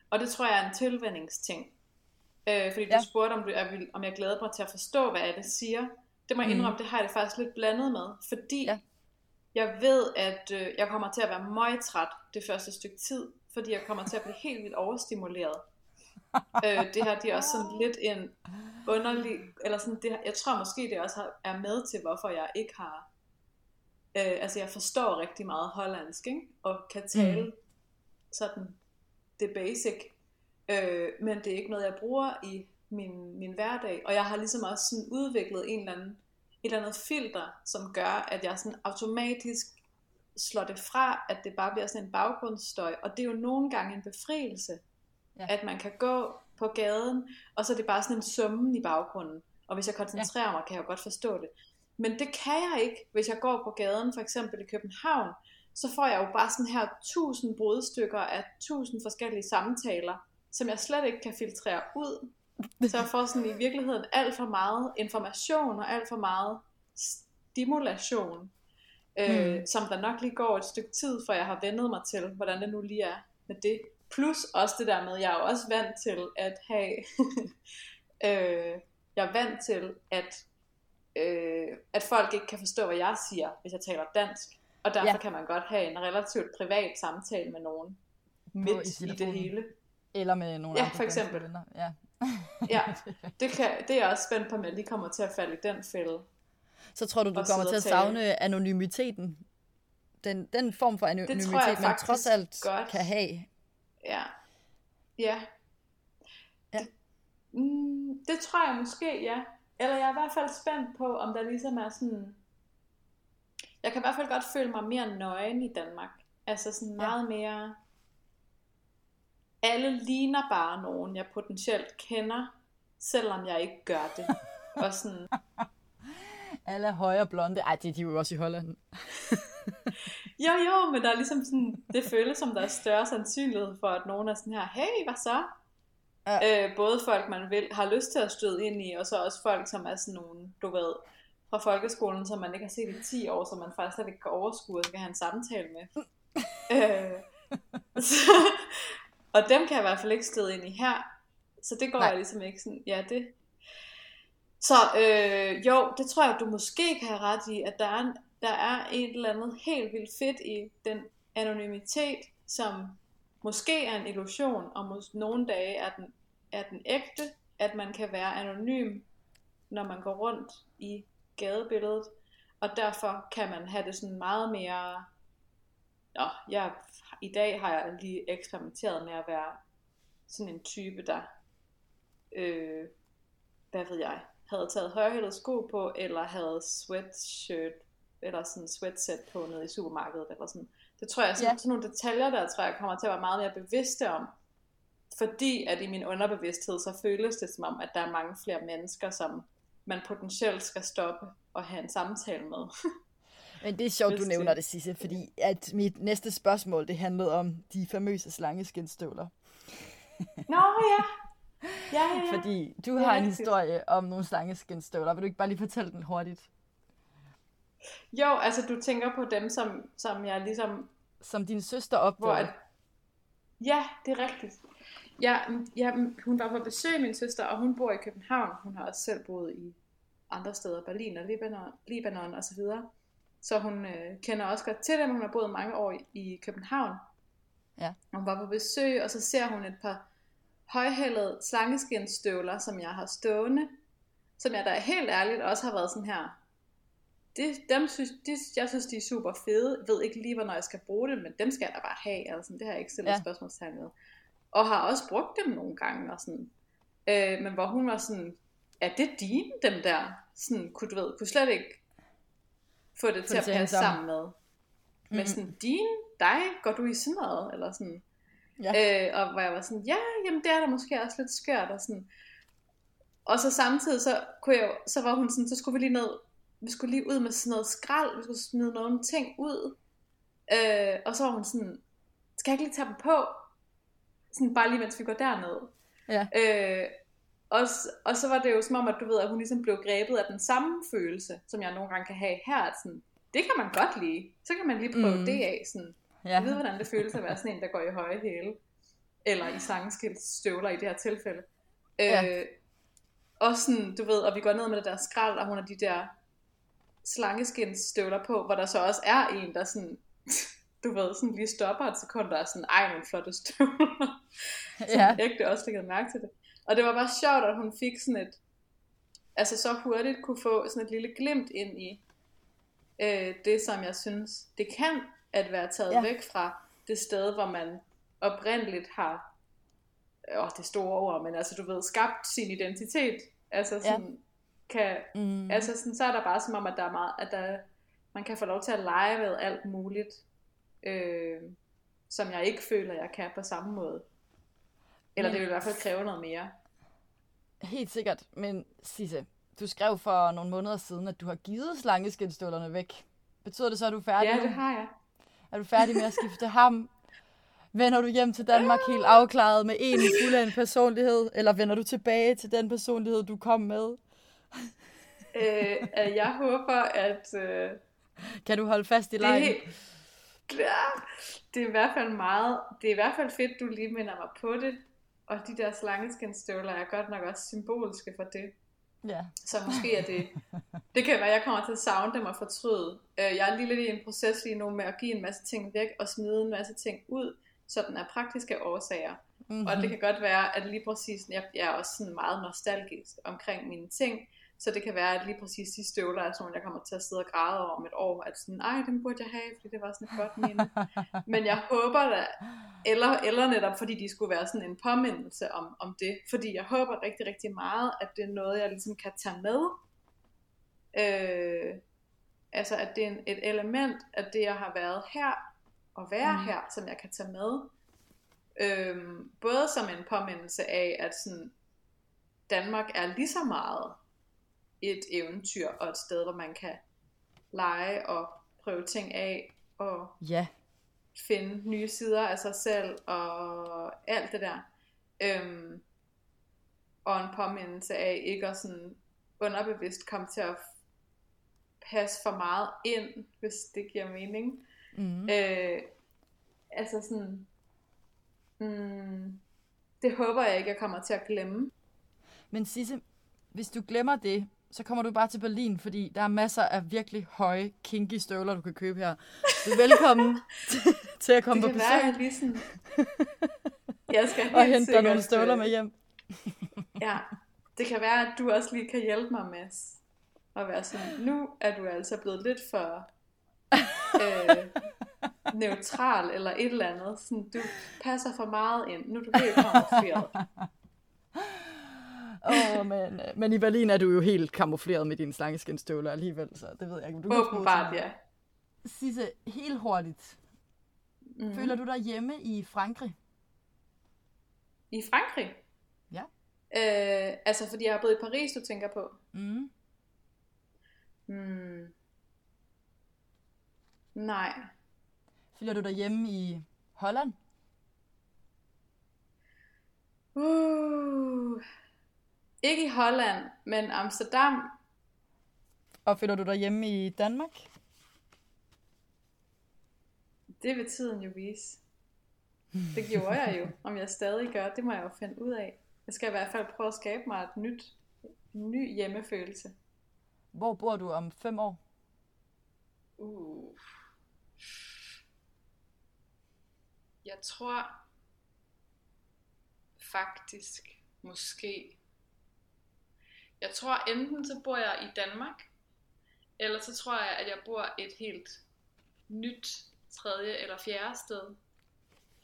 og det tror jeg er en tilvændingsting. Øh, fordi ja. du spurgte, om, du, om jeg glæder mig til at forstå, hvad det siger. Det må jeg indrømme, mm. det har jeg det faktisk lidt blandet med, fordi... Ja. Jeg ved, at øh, jeg kommer til at være møgtræt det første stykke tid, fordi jeg kommer til at blive helt vildt overstimuleret. øh, det her, det er også sådan lidt en underlig, eller sådan, det, jeg tror måske, det også har, er med til, hvorfor jeg ikke har, øh, altså jeg forstår rigtig meget hollandsk, ikke? Og kan tale mm. sådan det basic, øh, men det er ikke noget, jeg bruger i min, min hverdag, og jeg har ligesom også sådan udviklet en eller anden, et eller andet filter, som gør, at jeg sådan automatisk slår det fra, at det bare bliver sådan en baggrundsstøj. Og det er jo nogle gange en befrielse, ja. at man kan gå på gaden, og så er det bare sådan en summen i baggrunden. Og hvis jeg koncentrerer ja. mig, kan jeg jo godt forstå det. Men det kan jeg ikke, hvis jeg går på gaden, for eksempel i København, så får jeg jo bare sådan her tusind brudstykker af tusind forskellige samtaler, som jeg slet ikke kan filtrere ud, Så jeg får sådan i virkeligheden alt for meget information og alt for meget stimulation, mm. øh, som der nok lige går et stykke tid, for jeg har vendet mig til, hvordan det nu lige er med det. Plus også det der med, jeg er jo også vant til at have, øh, jeg er vant til, at, øh, at folk ikke kan forstå, hvad jeg siger, hvis jeg taler dansk. Og derfor ja. kan man godt have en relativt privat samtale med nogen midt i, i det hele. Eller med nogle ja, andre for eksempel. Ja. ja, det, kan, det er jeg også spændt på, at jeg lige kommer til at falde i den fælde. Så tror du, du kommer til at savne anonymiteten? Den, den form for anonymitet, man trods alt godt. kan have? Ja. Ja. ja. Det, mm, det tror jeg måske, ja. Eller jeg er i hvert fald spændt på, om der ligesom er sådan... Jeg kan i hvert fald godt føle mig mere nøgen i Danmark. Altså sådan meget ja. mere... Alle ligner bare nogen, jeg potentielt kender, selvom jeg ikke gør det. Og sådan... Alle højere blonde. Ej, det er de jo også i Holland. jo, jo, men der er ligesom sådan, det føles som, der er større sandsynlighed for, at nogen er sådan her, hey, hvad så? Ja. Øh, både folk, man vil, har lyst til at støde ind i, og så også folk, som er sådan nogle, du ved, fra folkeskolen, som man ikke har set i ti år, som man faktisk slet ikke kan overskue, og skal have en samtale med. øh, så, og dem kan jeg i hvert fald ikke støde ind i her. Så det går Nej. jeg ligesom ikke sådan, ja, det... Så øh, jo, det tror jeg, du måske kan have ret i, at der er, der er et eller andet helt vildt fedt i den anonymitet, som måske er en illusion, og mås- nogle dage er den, er den ægte, at man kan være anonym, når man går rundt i gadebilledet, og derfor kan man have det sådan meget mere, nå, jeg, i dag har jeg lige eksperimenteret med at være sådan en type, der, øh, hvad ved jeg, havde taget højhældet sko på, eller havde sweatshirt, eller sådan sweatset på nede i supermarkedet, eller sådan. Det tror jeg, sådan, yeah. sådan nogle detaljer der, tror jeg, kommer til at være meget mere bevidste om, fordi at i min underbevidsthed, så føles det som om, at der er mange flere mennesker, som man potentielt skal stoppe og have en samtale med. Men det er sjovt, du nævner det, Sisse, fordi at mit næste spørgsmål, det handlede om de famøse slangeskinstøvler. Nå ja! Ja, ja, ja. Fordi du har en historie om nogle slangeskinstøvler. Vil du ikke bare lige fortælle den hurtigt? Jo, altså du tænker på dem, som, som jeg ligesom... Som din søster opdagede. Ja, det er rigtigt. Ja, ja, hun var på besøg, min søster, og hun bor i København. Hun har også selv boet i andre steder, Berlin og Libanon, Libanon og så videre. Så hun øh, kender også godt til dem. Hun har boet mange år i København. Ja. Hun var på besøg, og så ser hun et par... højhældede slangeskinstøvler, som jeg har stående, som jeg da helt ærligt også har været sådan her, det, dem synes, de, jeg synes, de er super fede, ved ikke lige, hvornår jeg skal bruge dem, men dem skal jeg da bare have, eller sådan, det har jeg ikke stillet ja. spørgsmålstegn med, og har også brugt dem nogle gange, og sådan, øh, men hvor hun var sådan, er det dine, dem der, sådan, kunne du ved, kunne slet ikke få det til at passe sammen med, mm-hmm. men sådan, dine, dig, går du i sådan noget, eller sådan, ja. Øh, og hvor jeg var sådan, ja, jamen det er da måske også lidt skørt og sådan. Og så samtidig så kunne jeg, så var hun sådan, så skulle vi lige ned, vi skulle lige ud med sådan noget skrald, vi skulle smide nogle ting ud, øh, og så var hun sådan, skal jeg ikke lige tage dem på, sådan bare lige mens vi går derned. Ja. øh, og, og så var det jo som om, at du ved, at hun ligesom blev grebet af den samme følelse, som jeg nogle gange kan have her, at sådan, det kan man godt lide, så kan man lige prøve mm. det af sådan. Ja. Jeg ved, hvordan det føles at være sådan en, der går i høje hæle. Eller i slangeskinstøvler i det her tilfælde. Ja. Øh, og sådan, du ved, og vi går ned med det der skrald, og hun har de der slangeskinstøvler på, hvor der så også er en, der sådan, du ved, sådan lige stopper et sekund, og er sådan, ej, nogle flotte støvler. Ja. Jeg ægte også lægget mærke til det. Og det var bare sjovt, at hun fik sådan et, altså så hurtigt kunne få sådan et lille glimt ind i øh, det, som jeg synes, det kan, at være taget ja. væk fra det sted, hvor man oprindeligt har, åh, det store ord, men altså, du ved, skabt sin identitet, altså sådan, ja. kan, mm. altså sådan, så er der bare som om, at der er meget, at der, man kan få lov til at lege med alt muligt, øh, som jeg ikke føler, jeg kan på samme måde. Eller men, det vil i hvert fald kræve noget mere. Helt sikkert, men Sisse, du skrev for nogle måneder siden, at du har givet slangeskinstøvlerne væk. Betyder det så, at du er færdig? Ja, det har jeg. Er du færdig med at skifte ham? Vender du hjem til Danmark helt afklaret med en fuldendt personlighed, eller vender du tilbage til den personlighed, du kom med? øh, jeg håber, at... Øh... Kan du holde fast i lejen? Det, det er i hvert fald meget... Det er i hvert fald fedt, du lige minder mig på det. Og de der slangeskindsstøvler er godt nok også symboliske for det. Ja. Så måske er det... Det kan være, jeg kommer til at savne dem og fortryde. Jeg er lige lidt i en proces lige nu med at give en masse ting væk og smide en masse ting ud, så den er praktiske årsager. Mm-hmm. Og det kan godt være, at lige præcis... Jeg, jeg er også sådan meget nostalgisk omkring mine ting, så det kan være, at lige præcis de støvler er sådan, jeg kommer til at sidde og græde over om et år, at sådan, ej, den burde jeg have, fordi det var sådan et godt minde. Men jeg håber da, eller, eller netop fordi de skulle være sådan en påmindelse om, om det, fordi jeg håber rigtig, rigtig meget, at det er noget, jeg ligesom kan tage med. Øh, altså, at det er en, et element af det, jeg har været her, og være mm. her, som jeg kan tage med. Øh, både som en påmindelse af, at sådan, Danmark er lige så meget et eventyr og et sted, hvor man kan lege og prøve ting af og yeah. finde nye sider af sig selv og alt det der. Øhm, og en påmindelse af ikke at sådan underbevidst komme til at passe for meget ind, hvis det giver mening. Mm. Øh, altså sådan, mm, det håber jeg ikke, jeg kommer til at glemme. Men Sisse, hvis du glemmer det, så kommer du bare til Berlin, fordi der er masser af virkelig høje, kinky støvler, du kan købe her. Du er velkommen til, til at komme på besøg. Det kan være, jeg lige sådan... Jeg skal og hente sikkert... dig nogle støvler med hjem. Ja, det kan være, at du også lige kan hjælpe mig med at være sådan, nu er du altså blevet lidt for øh, neutral eller et eller andet. Sådan, du passer for meget ind. Nu er du helt konfirmeret. Oh, men, men i Berlin er du jo helt kamufleret med dine slangeskinstøvler alligevel, så det ved jeg ikke. Åbenbart, ja. Sisse, helt hurtigt. Mm. Føler du dig hjemme i Frankrig? I Frankrig? Ja. Øh, altså, fordi jeg har boet i Paris, du tænker på? Mm. Mm. Nej. Føler du dig hjemme i Holland? Uh... Ikke i Holland, men Amsterdam. Og føler du dig hjemme i Danmark? Det vil tiden jo vise. Det gjorde jeg jo. Om jeg stadig gør, det må jeg jo finde ud af. Jeg skal i hvert fald prøve at skabe mig et nyt, ny hjemmefølelse. Hvor bor du om fem år? Uh. Jeg tror faktisk måske... Jeg tror enten så bor jeg i Danmark, eller så tror jeg, at jeg bor et helt nyt tredje eller fjerde sted.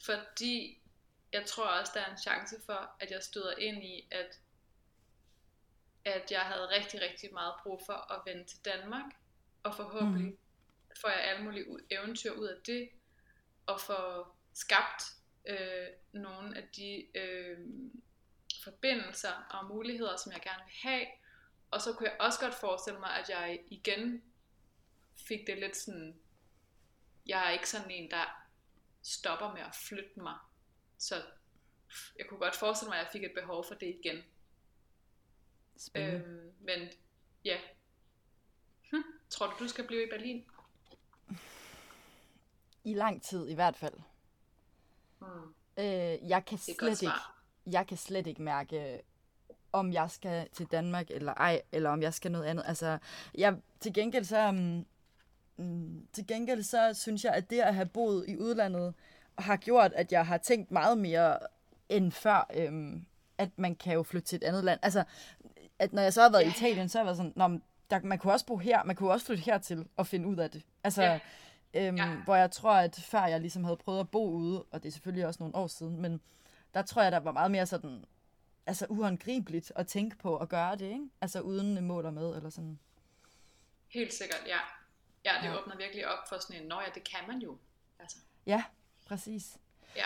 Fordi jeg tror også, der er en chance for, at jeg støder ind i, at, at jeg havde rigtig, rigtig meget brug for at vende til Danmark. Og forhåbentlig får jeg alle mulige eventyr ud af det, og får skabt øh, nogle af de... Øh, forbindelser og muligheder, som jeg gerne vil have. Og så kunne jeg også godt forestille mig, at jeg igen fik det lidt sådan, jeg er ikke sådan en, der stopper med at flytte mig. Så jeg kunne godt forestille mig, at jeg fik et behov for det igen. Spændende. Øhm, men ja. Hm, tror du, du skal blive i Berlin? I lang tid i hvert fald. Mm. Øh, jeg kan slet ikke... Jeg kan slet ikke mærke, om jeg skal til Danmark eller ej, eller om jeg skal noget andet. Altså, jeg, til gengæld så, um, til gengæld så synes jeg, at det at have boet i udlandet har gjort, at jeg har tænkt meget mere end før, øhm, at man kan jo flytte til et andet land. Altså, at når jeg så har været i Italien, så har jeg været sådan, nå, men der, man kunne også bo her, man kunne også flytte hertil og finde ud af det. Altså, ja. Øhm, ja. Hvor jeg tror, at før jeg ligesom havde prøvet at bo ude, og det er selvfølgelig også nogle år siden, men der tror jeg, der var meget mere sådan, altså uangribeligt at tænke på at gøre det, ikke? Altså uden måler med, eller sådan. Helt sikkert, ja. Ja, det ja. Åbner virkelig op for sådan en, nå ja, det kan man jo. Altså. Ja, præcis. Ja.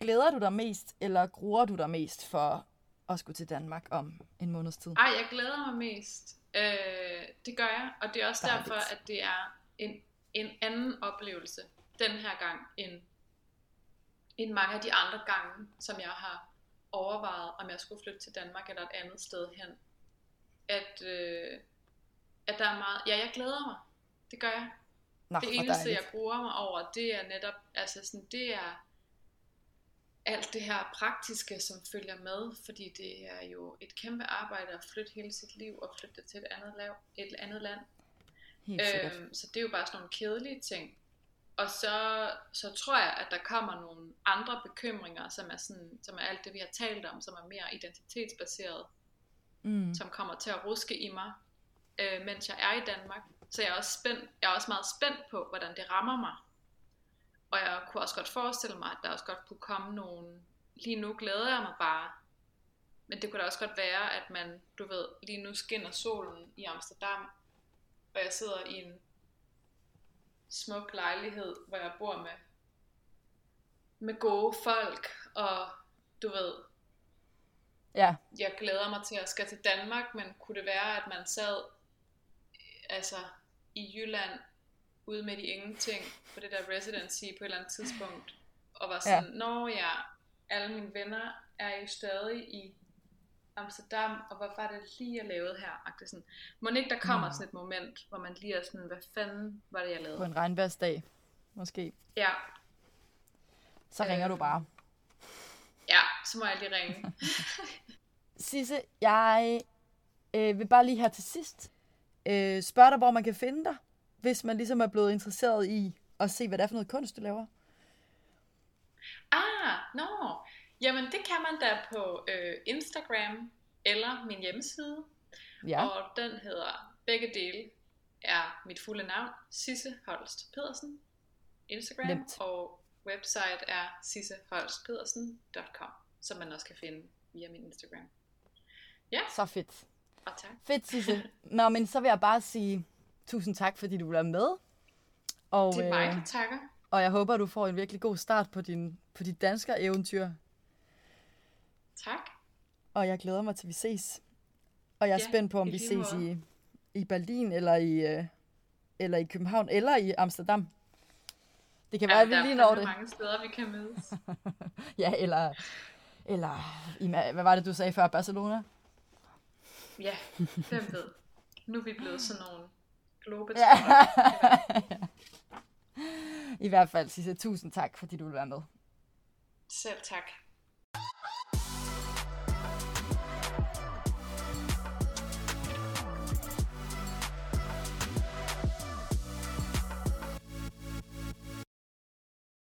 Glæder du dig mest, eller gruer du dig mest for at skulle til Danmark om en måneds tid? Ej, jeg glæder mig mest. Øh, det gør jeg, og det er også Dejligt. Derfor, at det er en, en anden oplevelse den her gang, end end mange af de andre gange, som jeg har overvejet, om jeg skulle flytte til Danmark eller et andet sted hen. At, øh, at der er meget... Ja, jeg glæder mig. Det gør jeg. Nå, det eneste, jeg bruger mig over, det er netop... Altså sådan, det er alt det her praktiske, som følger med. Fordi det er jo et kæmpe arbejde at flytte hele sit liv og flytte til et andet, lav, et andet land. Øhm, så det er jo bare sådan nogle kedelige ting. Og så, så tror jeg, at der kommer nogle andre bekymringer, som er, sådan, som er alt det, vi har talt om, som er mere identitetsbaseret, mm. som kommer til at ruske i mig, øh, mens jeg er i Danmark. Så jeg er, også spændt, jeg er også meget spændt på, hvordan det rammer mig. Og jeg kunne også godt forestille mig, at der også godt kunne komme nogle... Lige nu glæder jeg mig bare. Men det kunne da også godt være, at man, du ved, lige nu skinner solen i Amsterdam, og jeg sidder i en smuk lejlighed, hvor jeg bor med, med gode folk, og du ved, ja. Jeg glæder mig til at skal til Danmark, men kunne det være, at man sad altså i Jylland, ude med de ingenting, på det der residency på et eller andet tidspunkt, og var sådan, ja. Nå ja, alle mine venner er jo stadig i Amsterdam, og hvad var det lige, jeg lavede her? Sådan. Må ikke, der kommer mm. sådan et moment, hvor man lige er sådan, hvad fanden var det, jeg lavede? På en regnværsdag, måske. Ja. Så ringer øh. du bare. Ja, så må jeg lige ringe. Sisse, jeg øh, vil bare lige her til sidst øh, spørge dig, hvor man kan finde dig, hvis man ligesom er blevet interesseret i at se, hvad det er for noget kunst, du laver. Ah, nå. No. Jamen, det kan man da på øh, Instagram eller min hjemmeside, ja. Og den hedder, begge dele er mit fulde navn, Sisse Holst Pedersen, Instagram, Nemt. Og website er sisse holst pedersen punktum com, som man også kan finde via min Instagram. Ja. Så fedt. Og tak. Fedt, Sisse. Nå, men så vil jeg bare sige tusind tak, fordi du var med. Og, det er mig, der takker. Og jeg håber, du får en virkelig god start på, din, på dit danske eventyr. Tak. Og jeg glæder mig til, vi ses. Og jeg er ja, spændt på, om vi ses i, i Berlin, eller i, eller i København, eller i Amsterdam. Det kan være, at vi lige når det. Der er mange steder, vi kan mødes. Ja, eller, eller i, hvad var det, du sagde før? Barcelona? Ja, hvem ved. Nu er vi blevet sådan nogle globetrottere. Ja. I hvert fald, Sisse, tusind tak, fordi du ville være med. Selv tak.